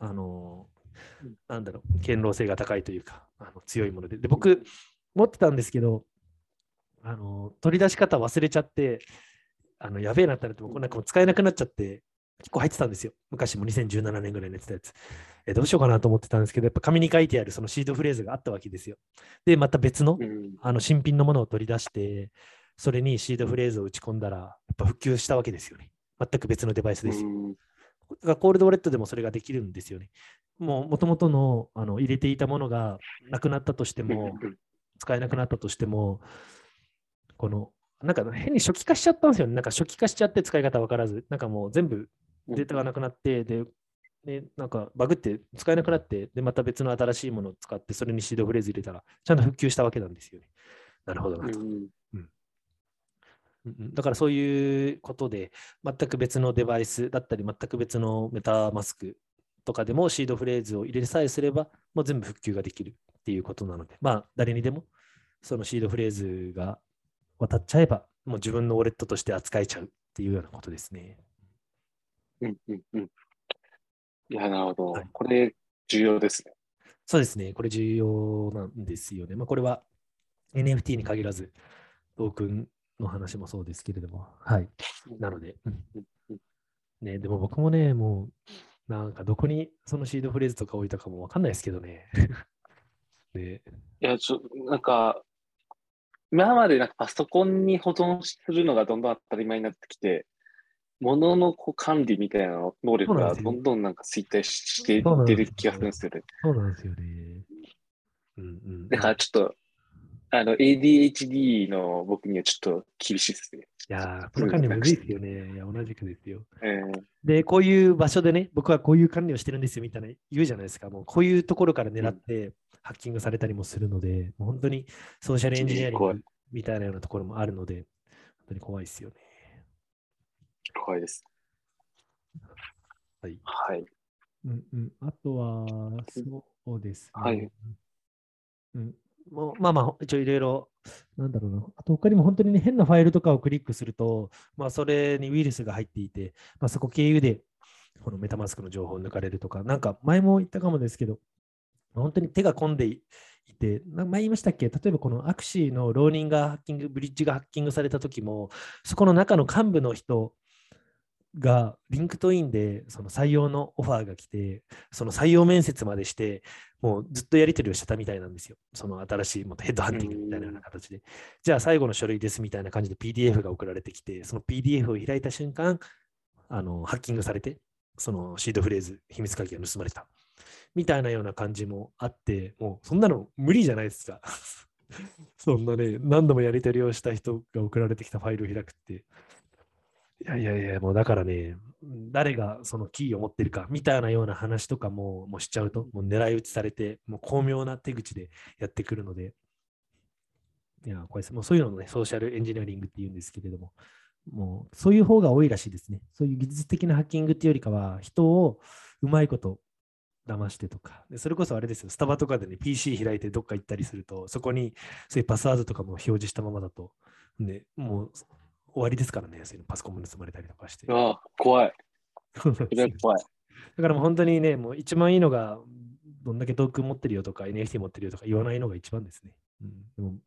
堅牢性が高いというか強いもの で僕持ってたんですけど、取り出し方忘れちゃって、やべえなったらってなんかもう使えなくなっちゃって、結構入ってたんですよ。昔も2017年ぐらいのやってたやつ。どうしようかなと思ってたんですけど、やっぱ紙に書いてあるそのシードフレーズがあったわけですよ。で、また別の、新品のものを取り出して、それにシードフレーズを打ち込んだら、やっぱ普及したわけですよね。全く別のデバイスですよ。だからコールドウォレットでもそれができるんですよね。もう元々の、入れていたものがなくなったとしても、使えなくなったとしても、この、なんか変に初期化しちゃったんですよね。なんか初期化しちゃって使い方わからず、なんかもう全部、データがなくなって、でなんかバグって使えなくなって、で、また別の新しいものを使って、それにシードフレーズ入れたら、ちゃんと復旧したわけなんですよね。なるほどなと。だからそういうことで、全く別のデバイスだったり、全く別のメタマスクとかでもシードフレーズを入れさえすれば、もう全部復旧ができるっていうことなので、誰にでもそのシードフレーズが渡っちゃえば、もう自分のウォレットとして扱えちゃうっていうようなことですね。いや、なるほど。はい、これ、重要ですね。そうですね。これ、重要なんですよね。これは NFT に限らず、トークンの話もそうですけれども、はい。なので、でも僕もね、もう、なんかどこにそのシードフレーズとか置いたかもわかんないですけどね。いや、なんか、今までなんかパソコンに保存するのがどんどん当たり前になってきて、物の管理みたいな能力がどんどんなんか衰退していってる気がするんですよね。そうなんですよね。だからちょっと、ADHD の僕にはちょっと厳しいですね。いやー、この管理むずいですよね。いや、同じくですよ。で、こういう場所でね、僕はこういう管理をしてるんですよみたいな言うじゃないですか。もうこういうところから狙ってハッキングされたりもするので、もう本当にソーシャルエンジニアリングみたいなようなところもあるので、本当に怖いですよね。怖いです。はい。はい。あとは、そうですね。はい。一応いろいろ、なんだろうな。あと、他にも本当にね、変なファイルとかをクリックすると、それにウイルスが入っていて、そこ経由で、このメタマスクの情報を抜かれるとか、なんか前も言ったかもですけど、本当に手が込んでいて、前言いましたっけ、例えばこのアクシーのローニングハッキング、ブリッジがハッキングされた時も、そこの中の幹部の人、がリンクトインでその採用のオファーが来て、その採用面接までして、もうずっとやり取りをしてたみたいなんですよ。その新しいもっとヘッドハンティングみたいなような形で。じゃあ最後の書類ですみたいな感じで PDF が送られてきて、その PDF を開いた瞬間、ハッキングされて、そのシードフレーズ、秘密鍵が盗まれた。みたいなような感じもあって、もうそんなの無理じゃないですか。そんなね、何度もやり取りをした人が送られてきたファイルを開くって。いや、もうだからね、誰がそのキーを持ってるかみたいなような話とかもしちゃうと、もう狙い撃ちされて、もう巧妙な手口でやってくるので、いや、これもうそういうのもね、ソーシャルエンジニアリングっていうんですけれども、もうそういう方が多いらしいですね。そういう技術的なハッキングっていうよりかは、人をうまいこと騙してとか、でそれこそあれですよ、スタバとかでね、PC 開いてどっか行ったりすると、そこにそういうパスワードとかも表示したままだと、ね、もう、終わりですからね、パソコンも盗まれたりとかして。怖い。怖い。だからもう本当にね、もう一番いいのが、どんだけトークン持ってるよとか、NFT 持ってるよとか言わないのが一番ですね。でも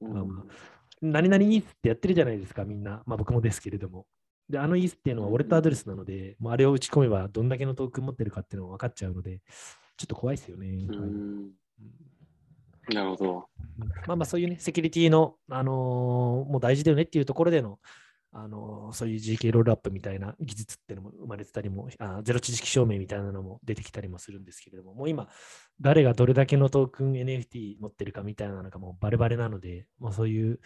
何々いいってやってるじゃないですか、みんな。僕もですけれども。で、いいっていうのはウォレットアドレスなので、もうあれを打ち込めば、どんだけのトークン持ってるかっていうのが分かっちゃうので、ちょっと怖いですよね。なるほど。そういうね、セキュリティの、もう大事だよねっていうところでの、そういう GK ロールアップみたいな技術っていうのも生まれてたりも、ゼロ知識証明みたいなのも出てきたりもするんですけれども、もう今、誰がどれだけのトークン NFT 持ってるかみたいなのがもうバレバレなので、もうそういう、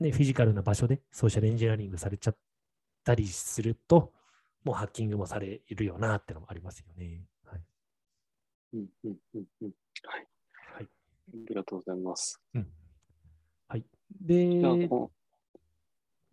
ね、フィジカルな場所でソーシャルエンジニアリングされちゃったりすると、もうハッキングもされるよなってのもありますよね。ありがとうございます。で、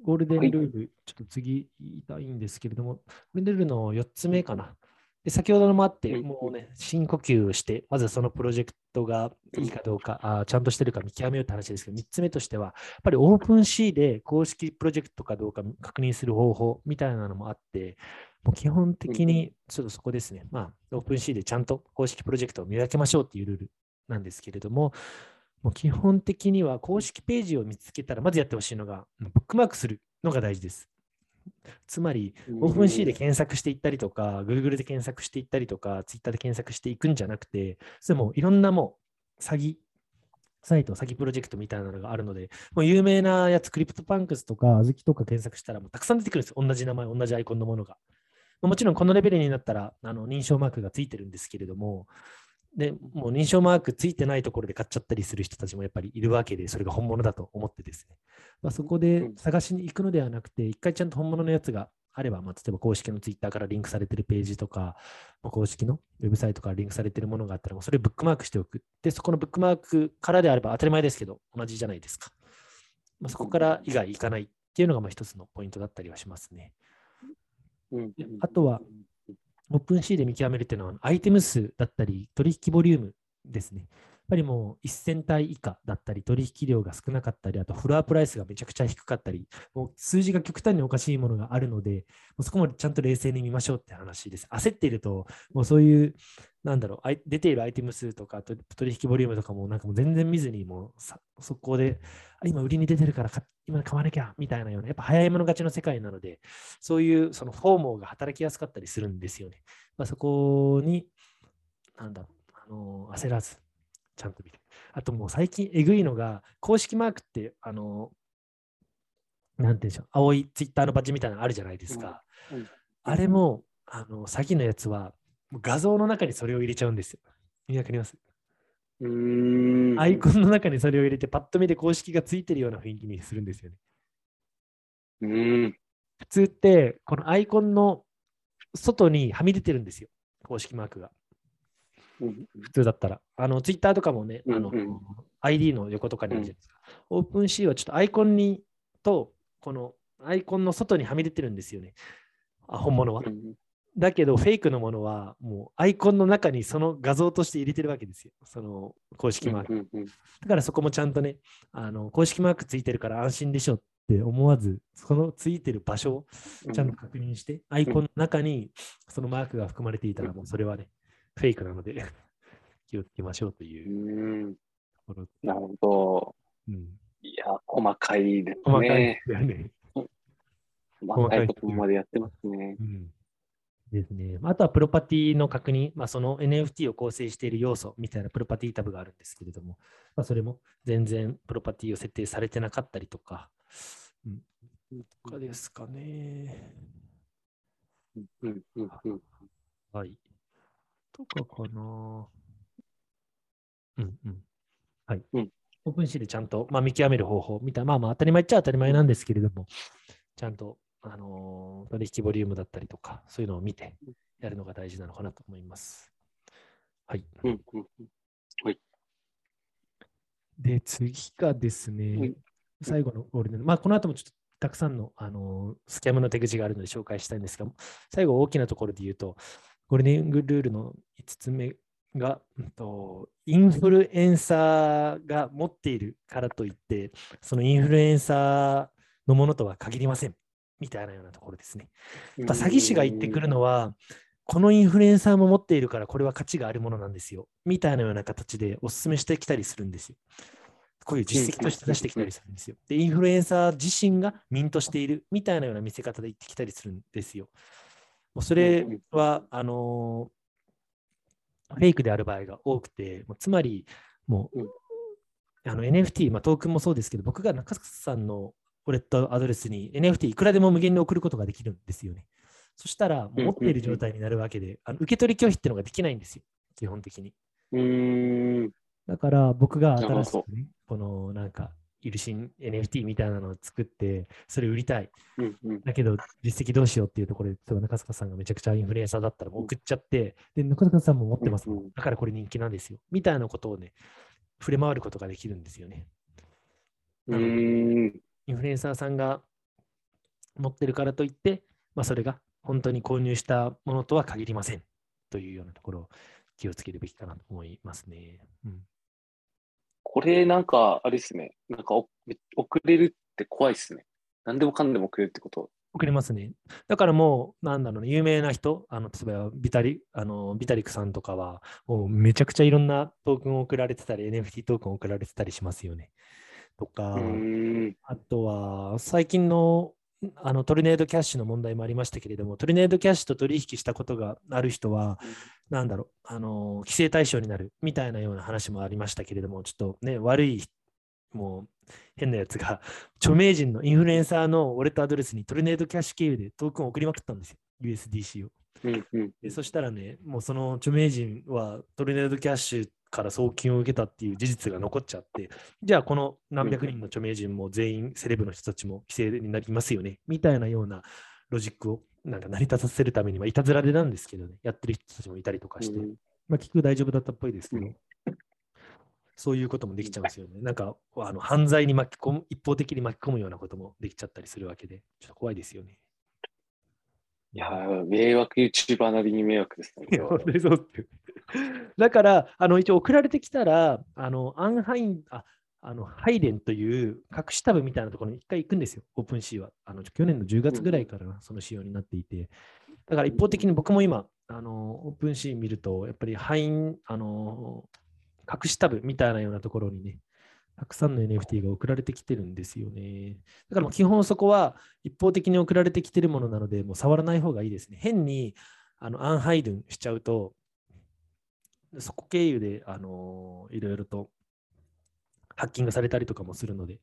ゴールデンルール、ちょっと次言いたいんですけれども、ゴールデンルールの4つ目かな。で先ほどのもあって、もうね、深呼吸をして、まずそのプロジェクトがいいかどうか、ちゃんとしてるか見極めようって話ですけど、3つ目としては、やっぱりオープン C で公式プロジェクトかどうか確認する方法みたいなのもあって、もう基本的に、ちょっとそこですね、まあ、オープン C でちゃんと公式プロジェクトを見分けましょうっていうルールなんですけれども、もう基本的には公式ページを見つけたら、まずやってほしいのが、ブックマークするのが大事です。つまり、OpenSea で検索していったりとか、Google で検索していったりとか、Twitter で検索していくんじゃなくて、それもいろんなもう詐欺サイト、詐欺プロジェクトみたいなのがあるので、もう有名なやつ、クリプトパンクスとか、あずきとか検索したらもうたくさん出てくるんですよ。同じ名前、同じアイコンのものが。もちろん、このレベルになったら認証マークがついてるんですけれども、でもう認証マークついてないところで買っちゃったりする人たちもやっぱりいるわけで、それが本物だと思ってですね、まあ、そこで探しに行くのではなくて、一回ちゃんと本物のやつがあれば、まあ、例えば公式のツイッターからリンクされてるページとか、公式のウェブサイトからリンクされてるものがあったら、それをブックマークしておく。で、そこのブックマークからであれば当たり前ですけど、同じじゃないですか。まあ、そこから以外行かないっていうのがまあ一つのポイントだったりはしますね。あとは、オープン C で見極めるというのは、アイテム数だったり、取引ボリュームですね。やっぱりもう1000体以下だったり、取引量が少なかったり、あとフロアプライスがめちゃくちゃ低かったり、もう数字が極端におかしいものがあるので、もうそこまでちゃんと冷静に見ましょうって話です。焦っていると、もうそういう、なんだろう、出ているアイテム数とか、取引ボリュームとかも、なんかもう全然見ずに、もう速攻で、今売りに出てるから今買わなきゃみたいなような、やっぱ早い者勝ちの世界なので、そういうそのフォーモーが働きやすかったりするんですよね。まあ、そこに、なんだろう、焦らず、ちゃんと見る。あともう最近、えぐいのが、公式マークって、なんていうんでしょう、青いツイッターのバッジみたいなのあるじゃないですか。あれも、詐欺のやつは、画像の中にそれを入れちゃうんですよ。見分かります？アイコンの中にそれを入れて、パッと見で公式がついてるような雰囲気にするんですよね。普通って、このアイコンの外にはみ出てるんですよ、公式マークが。普通だったら。ツイッターとかもね、ID の横とかにあるじゃないですか。オープン C はちょっとアイコンにと、このアイコンの外にはみ出てるんですよね。本物は。だけど、フェイクのものは、もうアイコンの中にその画像として入れてるわけですよ。その公式マーク。だからそこもちゃんとね、公式マークついてるから安心でしょって思わず、そのついてる場所をちゃんと確認して、アイコンの中にそのマークが含まれていたら、もうそれはね、フェイクなので気をつけましょうというところ。なるほど。いや、細かいですね。細かいですよね。細かいところまでやってますね。ですね、あとはプロパティの確認、まあ、その NFT を構成している要素みたいなプロパティタブがあるんですけれども、まあ、それも全然プロパティを設定されてなかったりとか、とかですかね。はい。とかかな。はい。オープン C でちゃんと、まあ、見極める方法みたいな、まあまあ当たり前っちゃ当たり前なんですけれども、ちゃんと。取引ボリュームだったりとか、そういうのを見てやるのが大事なのかなと思います。はい。で、次がですね、最後のゴールデン、まあ、この後もちょっとたくさんの、スキャムの手口があるので紹介したいんですが、最後大きなところで言うと、ゴールデンルールの5つ目が、インフルエンサーが持っているからといって、そのインフルエンサーのものとは限りません。みたいなようなところですね。やっぱ詐欺師が言ってくるのは、このインフルエンサーも持っているからこれは価値があるものなんですよ。みたいなような形でお勧めしてきたりするんですよ。こういう実績として出してきたりするんですよ。で、インフルエンサー自身がミントしているみたいなような見せ方で言ってきたりするんですよ。もうそれは、フェイクである場合が多くて、つまり、もう、NFT、まあ、トークンもそうですけど、僕が中塚さんのウォレットアドレスに NFT いくらでも無限に送ることができるんですよね。そしたら持っている状態になるわけで、受け取り拒否っていうのができないんですよ、基本的に。だから僕が新しくね、このなんか、許しん NFT みたいなのを作って、それ売りたい。だけど、実績どうしようっていうところで、中塚さんがめちゃくちゃインフルエンサーだったらもう送っちゃって、で、中塚さんも持ってますもん。だからこれ人気なんですよ。みたいなことをね、触れ回ることができるんですよね。インフルエンサーさんが持ってるからといって、まあ、それが本当に購入したものとは限りませんというようなところを気をつけるべきかなと思いますね。うん、これなんかあれですね、なんか遅れるって怖いですね。何でもかんでも遅れるってこと。遅れますね。だからもうなんだろうね、有名な人、例えばビタリクさんとかはもうめちゃくちゃいろんなトークンを送られてたり NFT トークンを送られてたりしますよね。とか、あとは最近のトルネードキャッシュの問題もありましたけれども、トルネードキャッシュと取引したことがある人は、なんだろう、規制対象になるみたいなような話もありましたけれども、ちょっとね、悪い、もう変なやつが、著名人のインフルエンサーのウォレットアドレスにトルネードキャッシュ経由でトークンを送りまくったんですよ、USDC を。でそしたらね、もうその著名人はトルネードキャッシュから送金を受けたっていう事実が残っちゃって、じゃあこの何百人の著名人も全員セレブの人たちも規制になりますよねみたいなようなロジックをなんか成り立たせるためにはいたずらでなんですけどね、やってる人たちもいたりとかして、まあ聞く大丈夫だったっぽいですけど、そういうこともできちゃうんですよね。なんか犯罪に巻き込む、一方的に巻き込むようなこともできちゃったりするわけで、ちょっと怖いですよね。いやー、迷惑 YouTuber なりに迷惑ですね。だから一応送られてきたらハイデンという隠しタブみたいなところに一回行くんですよ、OpenSea は。去年の10月ぐらいからその仕様になっていて、だから一方的に僕も今OpenSea 見るとやっぱり隠しタブみたいなようなところにね、たくさんの NFT が送られてきてるんですよね。だからもう基本そこは一方的に送られてきてるものなので、もう触らない方がいいですね。変にアンハイドンしちゃうと、そこ経由でいろいろとハッキングされたりとかもするので、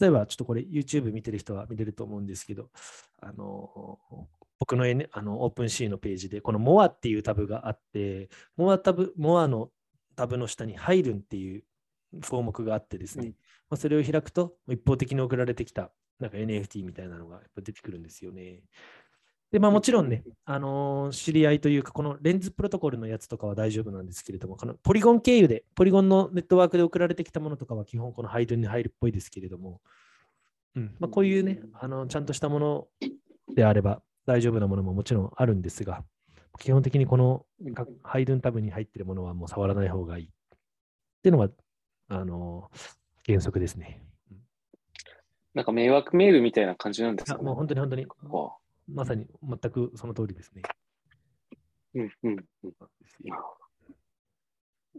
例えばちょっとこれ YouTube 見てる人は見れると思うんですけど、僕のOpenSea のページでこの More っていうタブがあって、More のタブの下にハイドンっていう項目があってですね、それを開くと一方的に送られてきたなんか NFT みたいなのがやっぱ出てくるんですよね。で、まあ、もちろんね、知り合いというか、このレンズプロトコルのやつとかは大丈夫なんですけれども、このポリゴン経由で、ポリゴンのネットワークで送られてきたものとかは基本このハイドンに入るっぽいですけれども、こういうね、ちゃんとしたものであれば大丈夫なものももちろんあるんですが、基本的にこのハイドンタブに入っているものはもう触らない方がいいっていうのは原則ですね。なんか迷惑メールみたいな感じなんですかね。もう本当にまさに全くその通りですね。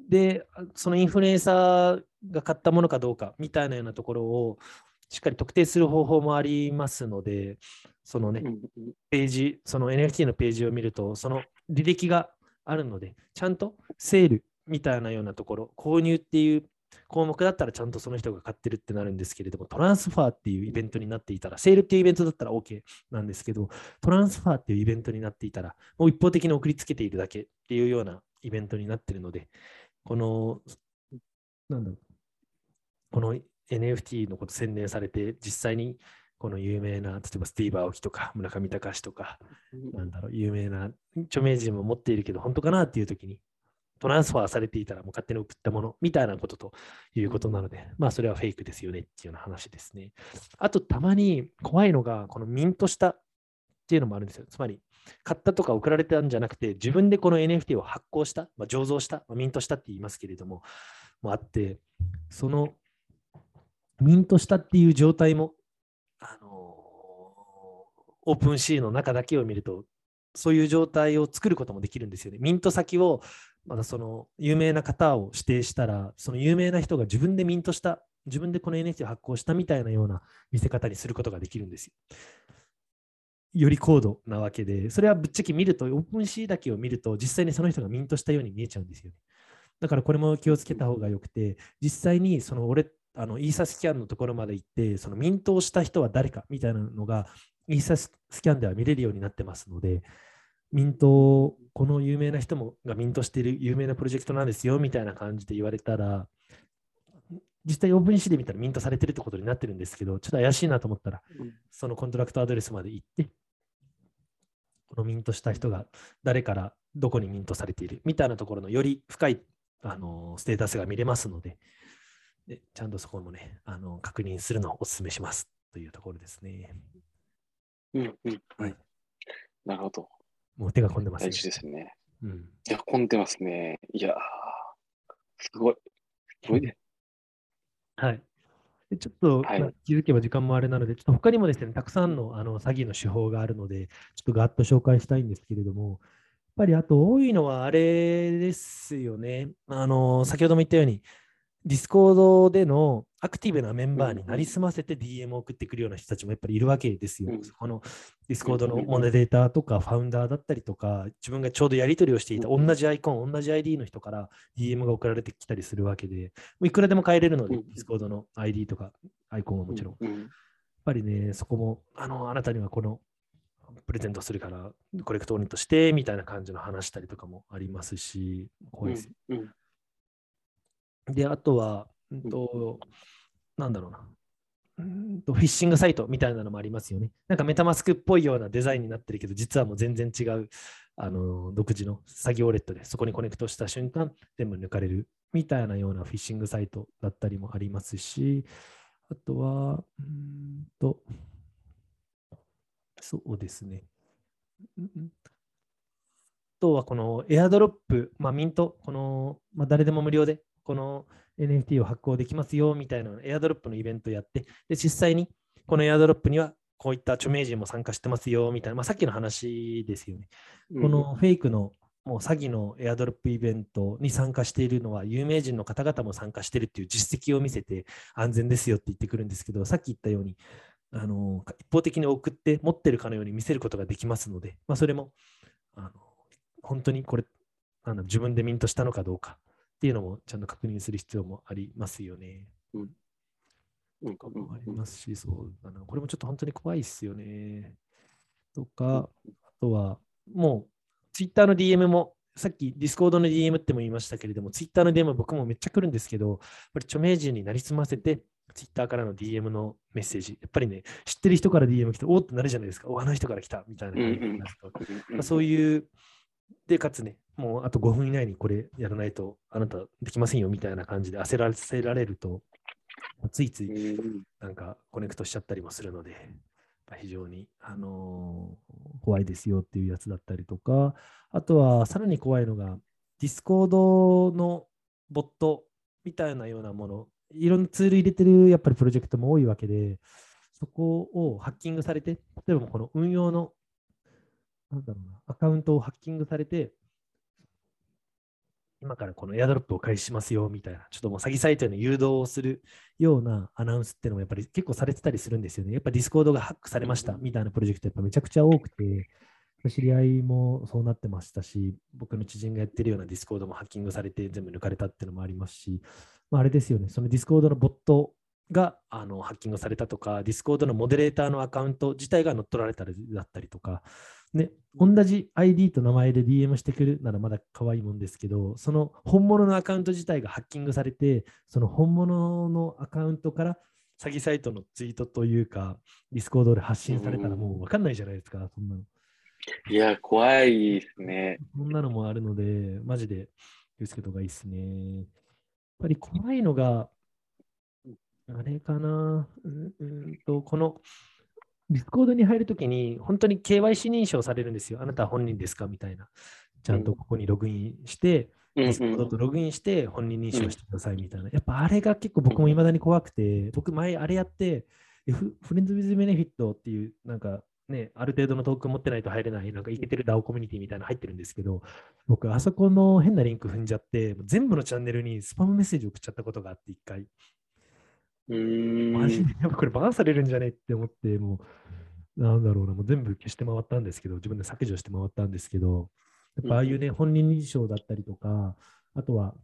で、そのインフルエンサーが買ったものかどうかみたいなようなところをしっかり特定する方法もありますので、そのね、ページ、その NFT のページを見ると、その履歴があるので、ちゃんとセールみたいなようなところ、購入っていう項目だったらちゃんとその人が買ってるってなるんですけれども、トランスファーっていうイベントになっていたら、セールっていうイベントだったら OK なんですけど、トランスファーっていうイベントになっていたら、もう一方的に送りつけているだけっていうようなイベントになっているので、この NFT のこと宣伝されて、実際にこの有名な、例えばスティーブ・アオキとか村上隆とか、有名な著名人も持っているけど、本当かなっていう時に、トランスファーされていたらもう勝手に送ったものみたいなことということなので、まあそれはフェイクですよねっていうような話ですね。あとたまに怖いのが、このミントしたっていうのもあるんですよ。つまり買ったとか送られたんじゃなくて、自分でこの NFT を発行した、醸造した、ミントしたって言いますけれども、もあって、そのミントしたっていう状態も、OpenSea の中だけを見ると、そういう状態を作ることもできるんですよね。ミント先をまだその有名な方を指定したら、その有名な人が自分でミントした、自分でこの NFT を発行したみたいなような見せ方にすることができるんですよ。より高度なわけで、それはぶっちゃけ見ると、OpenSea だけを見ると、実際にその人がミントしたように見えちゃうんですよね。だからこれも気をつけた方がよくて、実際にそのイーサスキャンのところまで行って、そのミントをした人は誰かみたいなのが、イーサスキャンでは見れるようになってますので、ミント、この有名な人もがミントしている有名なプロジェクトなんですよみたいな感じで言われたら、実際OpenSeaで見たらミントされてるってことになってるんですけど、ちょっと怪しいなと思ったら、そのコントラクトアドレスまで行って、このミントした人が誰からどこにミントされているみたいなところのより深いステータスが見れますので、ちゃんとそこもね、確認するのをお勧めしますというところですね。なるほど。もう手が込んでますね。大事ですね。うん、いや、混んでますね。いや、すごいね。はい。ちょっと、はい、気づけば時間もあれなので、ちょっと他にもですね、たくさんの、詐欺の手法があるので、ちょっとガッと紹介したいんですけれども、やっぱりあと多いのはあれですよね。先ほども言ったように、ディスコードでのアクティブなメンバーになりすませて DM を送ってくるような人たちもやっぱりいるわけですよ。このディスコードのモデレーターとかファウンダーだったりとか、自分がちょうどやり取りをしていた同じアイコン、同じ ID の人から DM が送られてきたりするわけで、いくらでも変えれるので、ディスコードの ID とかアイコンはもちろん。やっぱりね、そこもあなたにはこのプレゼントするからコレクトオンとしてみたいな感じの話したりとかもありますし、こうです。で、あとは、なんだろうな、フィッシングサイトみたいなのもありますよね。なんかメタマスクっぽいようなデザインになってるけど、実はもう全然違う、独自の詐欺ウォレットで、そこにコネクトした瞬間、全部抜かれるみたいなようなフィッシングサイトだったりもありますし、あとは、そうですね。あとは、このエアドロップ、ミント、誰でも無料で、この NFT を発行できますよみたいなエアドロップのイベントやって、で実際にこのエアドロップにはこういった著名人も参加してますよみたいな、さっきの話ですよね。このフェイクのもう詐欺のエアドロップイベントに参加しているのは有名人の方々も参加しているっていう実績を見せて安全ですよって言ってくるんですけど、さっき言ったように一方的に送って持ってるかのように見せることができますので、それも本当にこれ自分でミントしたのかどうかっていうのもちゃんと確認する必要もありますよね。ありますし、そうだな。これもちょっと本当に怖いですよね。とか、あとはもう Twitter の DM も、さっき Discord の DM っても言いましたけれども、Twitter の DM 僕もめっちゃ来るんですけど、やっぱり著名人になりすませて、Twitter からの DM のメッセージ、やっぱりね、知ってる人から DM 来て、おーってなるじゃないですか。お、あの人から来たみたいな感じになると。そういう、で、かつね、もうあと5分以内にこれやらないとあなたできませんよみたいな感じで焦らせられると、ついついなんかコネクトしちゃったりもするので、非常に怖いですよっていうやつだったりとか、あとはさらに怖いのがディスコードのボットみたいなようなもの、いろんなツール入れてるやっぱりプロジェクトも多いわけで、そこをハッキングされて、例えばこの運用のアカウントをハッキングされて、今からこのエアドロップを開始しますよみたいな、ちょっともう詐欺サイトへの誘導をするようなアナウンスっていうのもやっぱり結構されてたりするんですよね。やっぱりディスコードがハックされましたみたいなプロジェクトやっぱめちゃくちゃ多くて、知り合いもそうなってましたし、僕の知人がやってるようなディスコードもハッキングされて全部抜かれたっていうのもありますし、あれですよね、そのディスコードのボットがハッキングされたとか、ディスコードのモデレーターのアカウント自体が乗っ取られたりだったりとか、ね、同じ ID と名前で DM してくるならまだ可愛いもんですけど、その本物のアカウント自体がハッキングされて、その本物のアカウントから詐欺サイトのツイートというか、ディスコードで発信されたらもう分かんないじゃないですか、そんなの。いや、怖いですね。そんなのもあるので、マジで気をつけた方がいいですね。やっぱり怖いのが、あれかな、このディスコードに入るときに本当に KYC 認証されるんですよ。あなたは本人ですかみたいな。ちゃんとここにログインして、ディスコードとログインして本人認証してくださいみたいな。やっぱあれが結構僕も未だに怖くて、僕前あれやって、Friends with Benefit っていうなんかね、ある程度のトークン持ってないと入れない、なんかイケてる DAO コミュニティみたいなの入ってるんですけど、僕あそこの変なリンク踏んじゃって、全部のチャンネルにスパムメッセージ送っちゃったことがあって、一回。マジでやっぱこれバンされるんじゃねって思って、もうなんだろうな、もう全部消して回ったんですけど、自分で削除して回ったんですけど、やっぱああいうね、本人認証だったりとか、あとは、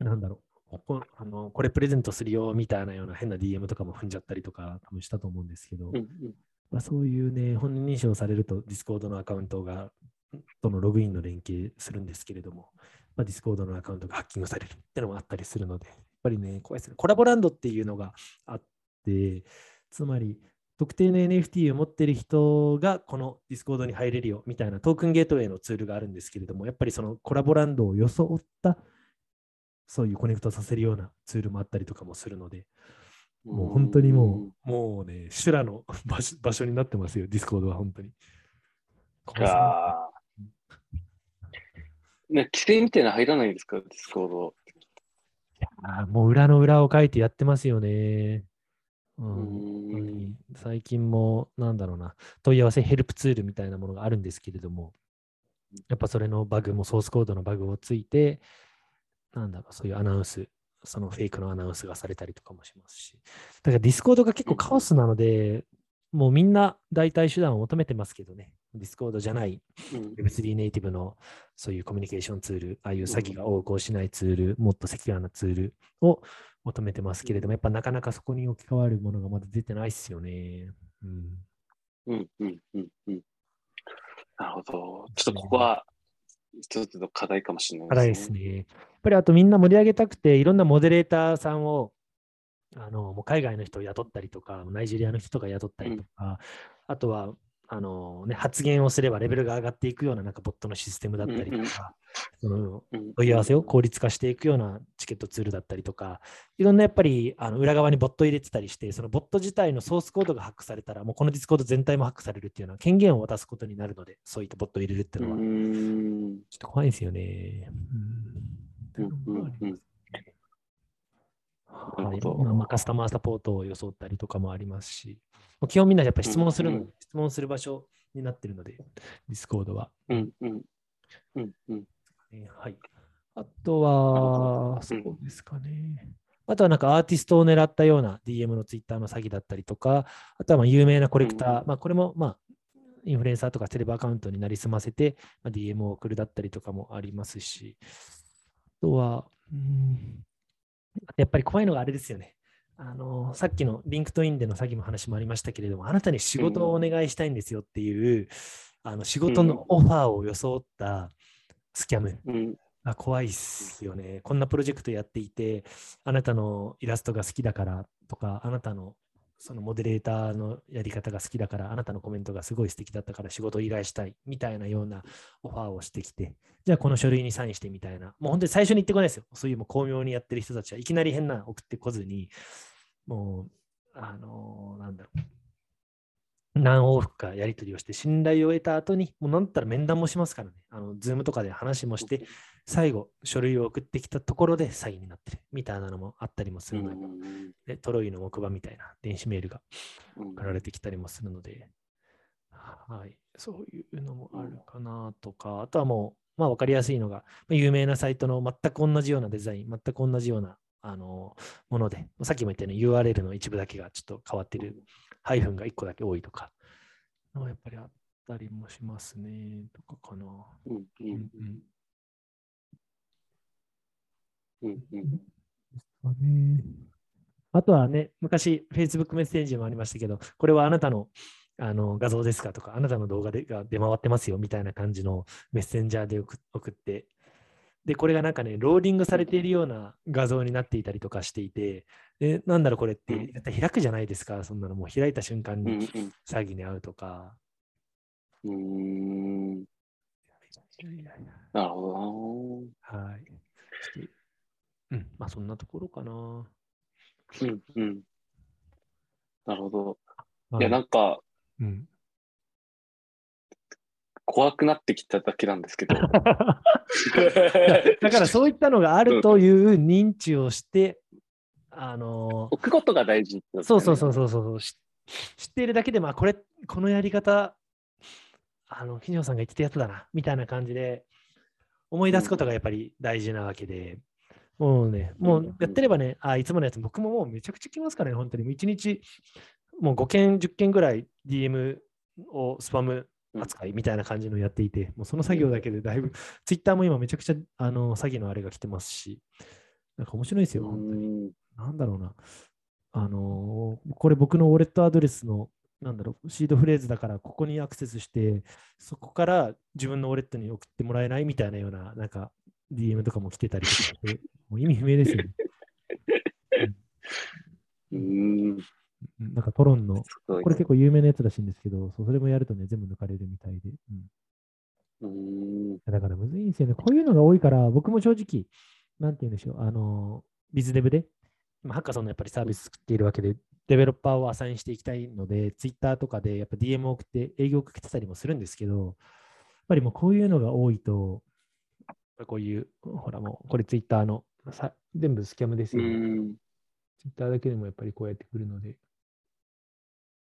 なんだろう、これプレゼントするよみたいなような変な DM とかも踏んじゃったりとか、多分したと思うんですけど、そういうね、本人認証されると、ディスコードのアカウントがとのログインの連携するんですけれども、ディスコードのアカウントがハッキングされるってのもあったりするので。やっぱりね、怖いですね。コラボランドっていうのがあって、つまり特定の NFT を持っている人がこのディスコードに入れるよみたいなトークンゲートウェイのツールがあるんですけれども、やっぱりそのコラボランドを装ったそういうコネクトさせるようなツールもあったりとかもするので、もう本当にもうね、修羅の場所になってますよ、ディスコードは本当に。怖いですね。規制みたいなの入らないんですか、ディスコード。もう裏の裏を書いてやってますよね。うん、最近もなんだろうな、問い合わせヘルプツールみたいなものがあるんですけれども、やっぱそれのバグもソースコードのバグをついて、なんだろう、そういうアナウンス、そのフェイクのアナウンスがされたりとかもしますし、だからディスコードが結構カオスなので、もうみんな代替手段を求めてますけどね、ディスコードじゃない、Web3 ネイティブのそういうコミュニケーションツール、ああいう詐欺が横行しないツール、もっとセキュアなツールを求めてますけれども、やっぱなかなかそこに置き換わるものがまだ出てないっすよね。うんうんうんうん。なるほど。ちょっとここは一つの課題かもしれないですね。課題ですね。やっぱりあとみんな盛り上げたくて、いろんなモデレーターさんをもう海外の人を雇ったりとか、ナイジェリアの人が雇ったりとか、あとは発言をすればレベルが上がっていくような、なんかボットのシステムだったりとか、問い合わせを効率化していくようなチケットツールだったりとか、いろんなやっぱり裏側にボット入れてたりして、そのボット自体のソースコードがハックされたら、もうこのディスコード全体もハックされるっていうような権限を渡すことになるので、そういったボットを入れるっていうのは、ちょっと怖いですよね。カスタマーサポートを装ったりとかもありますし、基本みんなやっぱり質問するの、質問する場所になってるので、ディスコードは。はい。あとは、そうですかね。あとはなんかアーティストを狙ったような DM のツイッターの詐欺だったりとか、あとは有名なコレクター、これもインフルエンサーとかセレブアカウントになりすませて、DM を送るだったりとかもありますし、あとは、やっぱり怖いのがあれですよね。さっきのリンクトインでの詐欺の話もありましたけれども、あなたに仕事をお願いしたいんですよっていう、仕事のオファーを装ったスキャム、怖いですよね。こんなプロジェクトやっていて、あなたのイラストが好きだからとか、あなたのそのモデレーターのやり方が好きだから、あなたのコメントがすごい素敵だったから仕事を依頼したいみたいなようなオファーをしてきて、じゃあこの書類にサインしてみたいな、もう本当に最初に言ってこないですよ。そういうもう巧妙にやってる人たちはいきなり変な送ってこずに、もうなんだろう、何往復かやり取りをして信頼を得た後に、もうなんだったら面談もしますからね。ズームとかで話もして、最後書類を送ってきたところでサインになってるみたいなのもあったりもするので、トロイの木馬みたいな電子メールが送られてきたりもするので、そういうのもあるかなとか、あとはもう分かりやすいのが、有名なサイトの全く同じようなデザイン、全く同じようなもので、さっきも言ったように URL の一部だけがちょっと変わってる、ハイフンが1個だけ多いとか、やっぱりあったりもしますね、とかかな。あとはね、昔 Facebook メッセージもありましたけど、これはあなたの画像ですかとか、あなたの動画が出回ってますよみたいな感じのメッセンジャーで送って、でこれがなんかね、ローディングされているような画像になっていたりとかしていて、でなんだろうこれって絶対開くじゃないですか、そんなのもう開いた瞬間に詐欺に遭うとか。なるほど。そんなところかな。なるほど。いやなんか、怖くなってきただけなんですけどだからそういったのがあるという認知をして、置くことが大事、ね、そう知っているだけで、このやり方金城さんが言ってたやつだなみたいな感じで思い出すことがやっぱり大事なわけで、もうやってればね、いつものやつ僕ももうめちゃくちゃ来ますからね、本当に1日もう5件10件ぐらい DM をスパム扱いみたいな感じのやっていて、もうその作業だけでだいぶ、ツイッターも今めちゃくちゃ詐欺のあれが来てますし、なんか面白いですよ、本当に。なんだろうな、これ僕のウォレットアドレスの、シードフレーズだから、ここにアクセスして、そこから自分のウォレットに送ってもらえないみたいなような、なんか DM とかも来てたりとかして、もう意味不明ですよね。なんかトロンの、これ結構有名なやつらしいんですけど、それもやるとね、全部抜かれるみたいで。だからむずいんですよね。こういうのが多いから、僕も正直、なんて言うんでしょう、ビズデブで、ハッカソンのやっぱりサービス作っているわけで、デベロッパーをアサインしていきたいので、ツイッターとかでやっぱ DM を送って、営業をかけてたりもするんですけど、やっぱりもうこういうのが多いと、こういう、ほらもう、これツイッターの、全部スキャムですよね。ツイッターだけでもやっぱりこうやってくるので。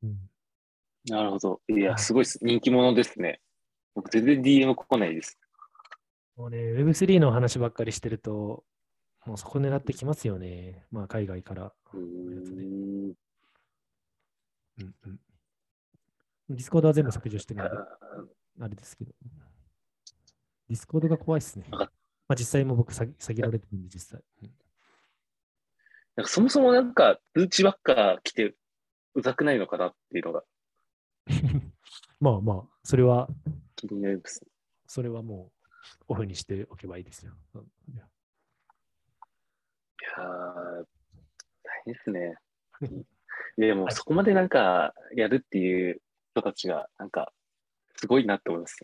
うん、なるほど。いや、すごい人気者ですね。僕、全然 DM 来ないです。もうね、Web3 の話ばっかりしてると、もうそこ狙ってきますよね。まあ、海外からのやつで。うんうん。ディスコードは全部削除してない。あれですけど。ディスコードが怖いですね。まあ、実際も僕下げられてるんで、実際。なんかそもそもなんか通知ばっか来てうざくないのかなっていうのが。まあまあ、それは気になります。それはもうオフにしておけばいいですよ。いやー、大変ですね。でもそこまでなんかやるっていう人たちがなんかすごいなって思います。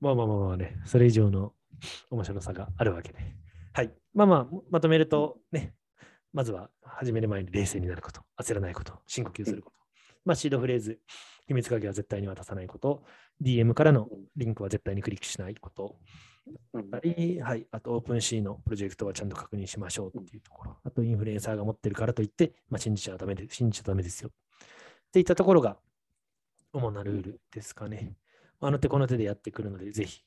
まあまあまあまあね、それ以上の面白さがあるわけで。はい。まあまあ、まとめるとね、まずは始める前に冷静になること、焦らないこと、深呼吸すること、まあシードフレーズ、秘密鍵は絶対に渡さないこと、DM からのリンクは絶対にクリックしないこと、はい、あと OpenSea のプロジェクトはちゃんと確認しましょうっていうところ、あとインフルエンサーが持ってるからといって、まあ、信じちゃダメですよ。っていったところが主なルールですかね。あの手この手でやってくるので、ぜひ、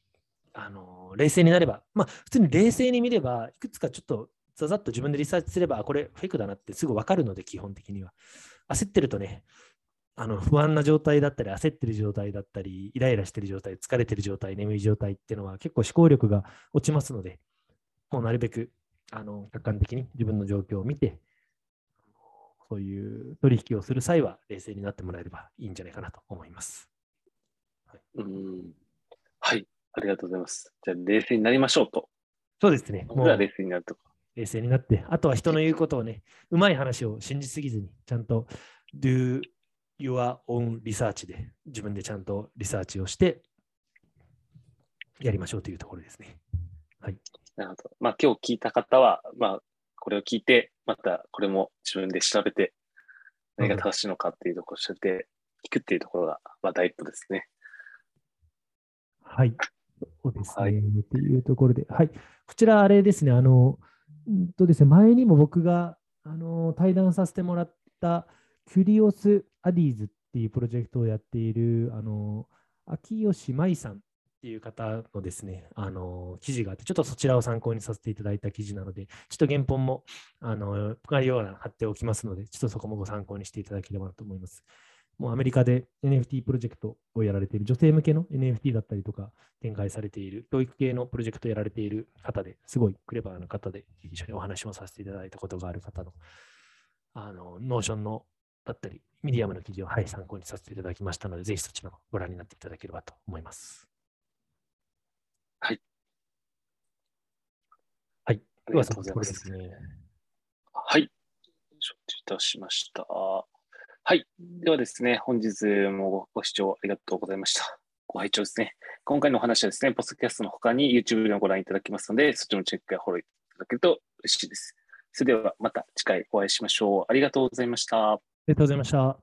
冷静になれば、まあ、普通に冷静に見れば、いくつかちょっとざざっと自分でリサーチすれば、これフェイクだなってすぐ分かるので、基本的には。焦ってるとね、不安な状態だったり、焦ってる状態だったり、イライラしてる状態、疲れてる状態、眠い状態っていうのは結構思考力が落ちますので、もうなるべく、客観的に自分の状況を見て、そういう取引をする際は、冷静になってもらえればいいんじゃないかなと思います。はい、ありがとうございます。じゃあ、冷静になりましょうと。そうですね。もう冷静になると。冷静になって、あとは人の言うことをね、うまい話を信じすぎずに、ちゃんと do your own research で、自分でちゃんとリサーチをして、やりましょうというところですね。はい。なるほど。まあ、今日聞いた方は、まあ、これを聞いて、またこれも自分で調べて、何が正しいのかっていうところを調べて、聞くっていうところが、まあ、第一歩ですね。はい。そうですね。はい、というところで、はい。こちら、あれですね、前にも僕が対談させてもらったキュリオス・アディーズっていうプロジェクトをやっている、秋吉舞さんっていう方のですね、記事があって、ちょっとそちらを参考にさせていただいた記事なので、ちょっと原本も、概要欄貼っておきますので、ちょっとそこもご参考にしていただければと思います。もうアメリカで NFT プロジェクトをやられている、女性向けの NFT だったりとか展開されている、教育系のプロジェクトをやられている方で、すごいクレバーな方で、一緒にお話もさせていただいたことがある方の、ノーションのだったり、ミディアムの記事を、はい、参考にさせていただきましたので、ぜひそちらもご覧になっていただければと思います。はい。はい。ありがとうございます。はい。承知いたしました。はい。ではですね、本日もご視聴ありがとうございました。ご拝聴ですね。今回のお話はですね、ポッドキャストの他に YouTube でもご覧いただきますので、そちらのチェックやフォローいただけると嬉しいです。それではまた次回お会いしましょう。ありがとうございました。ありがとうございました。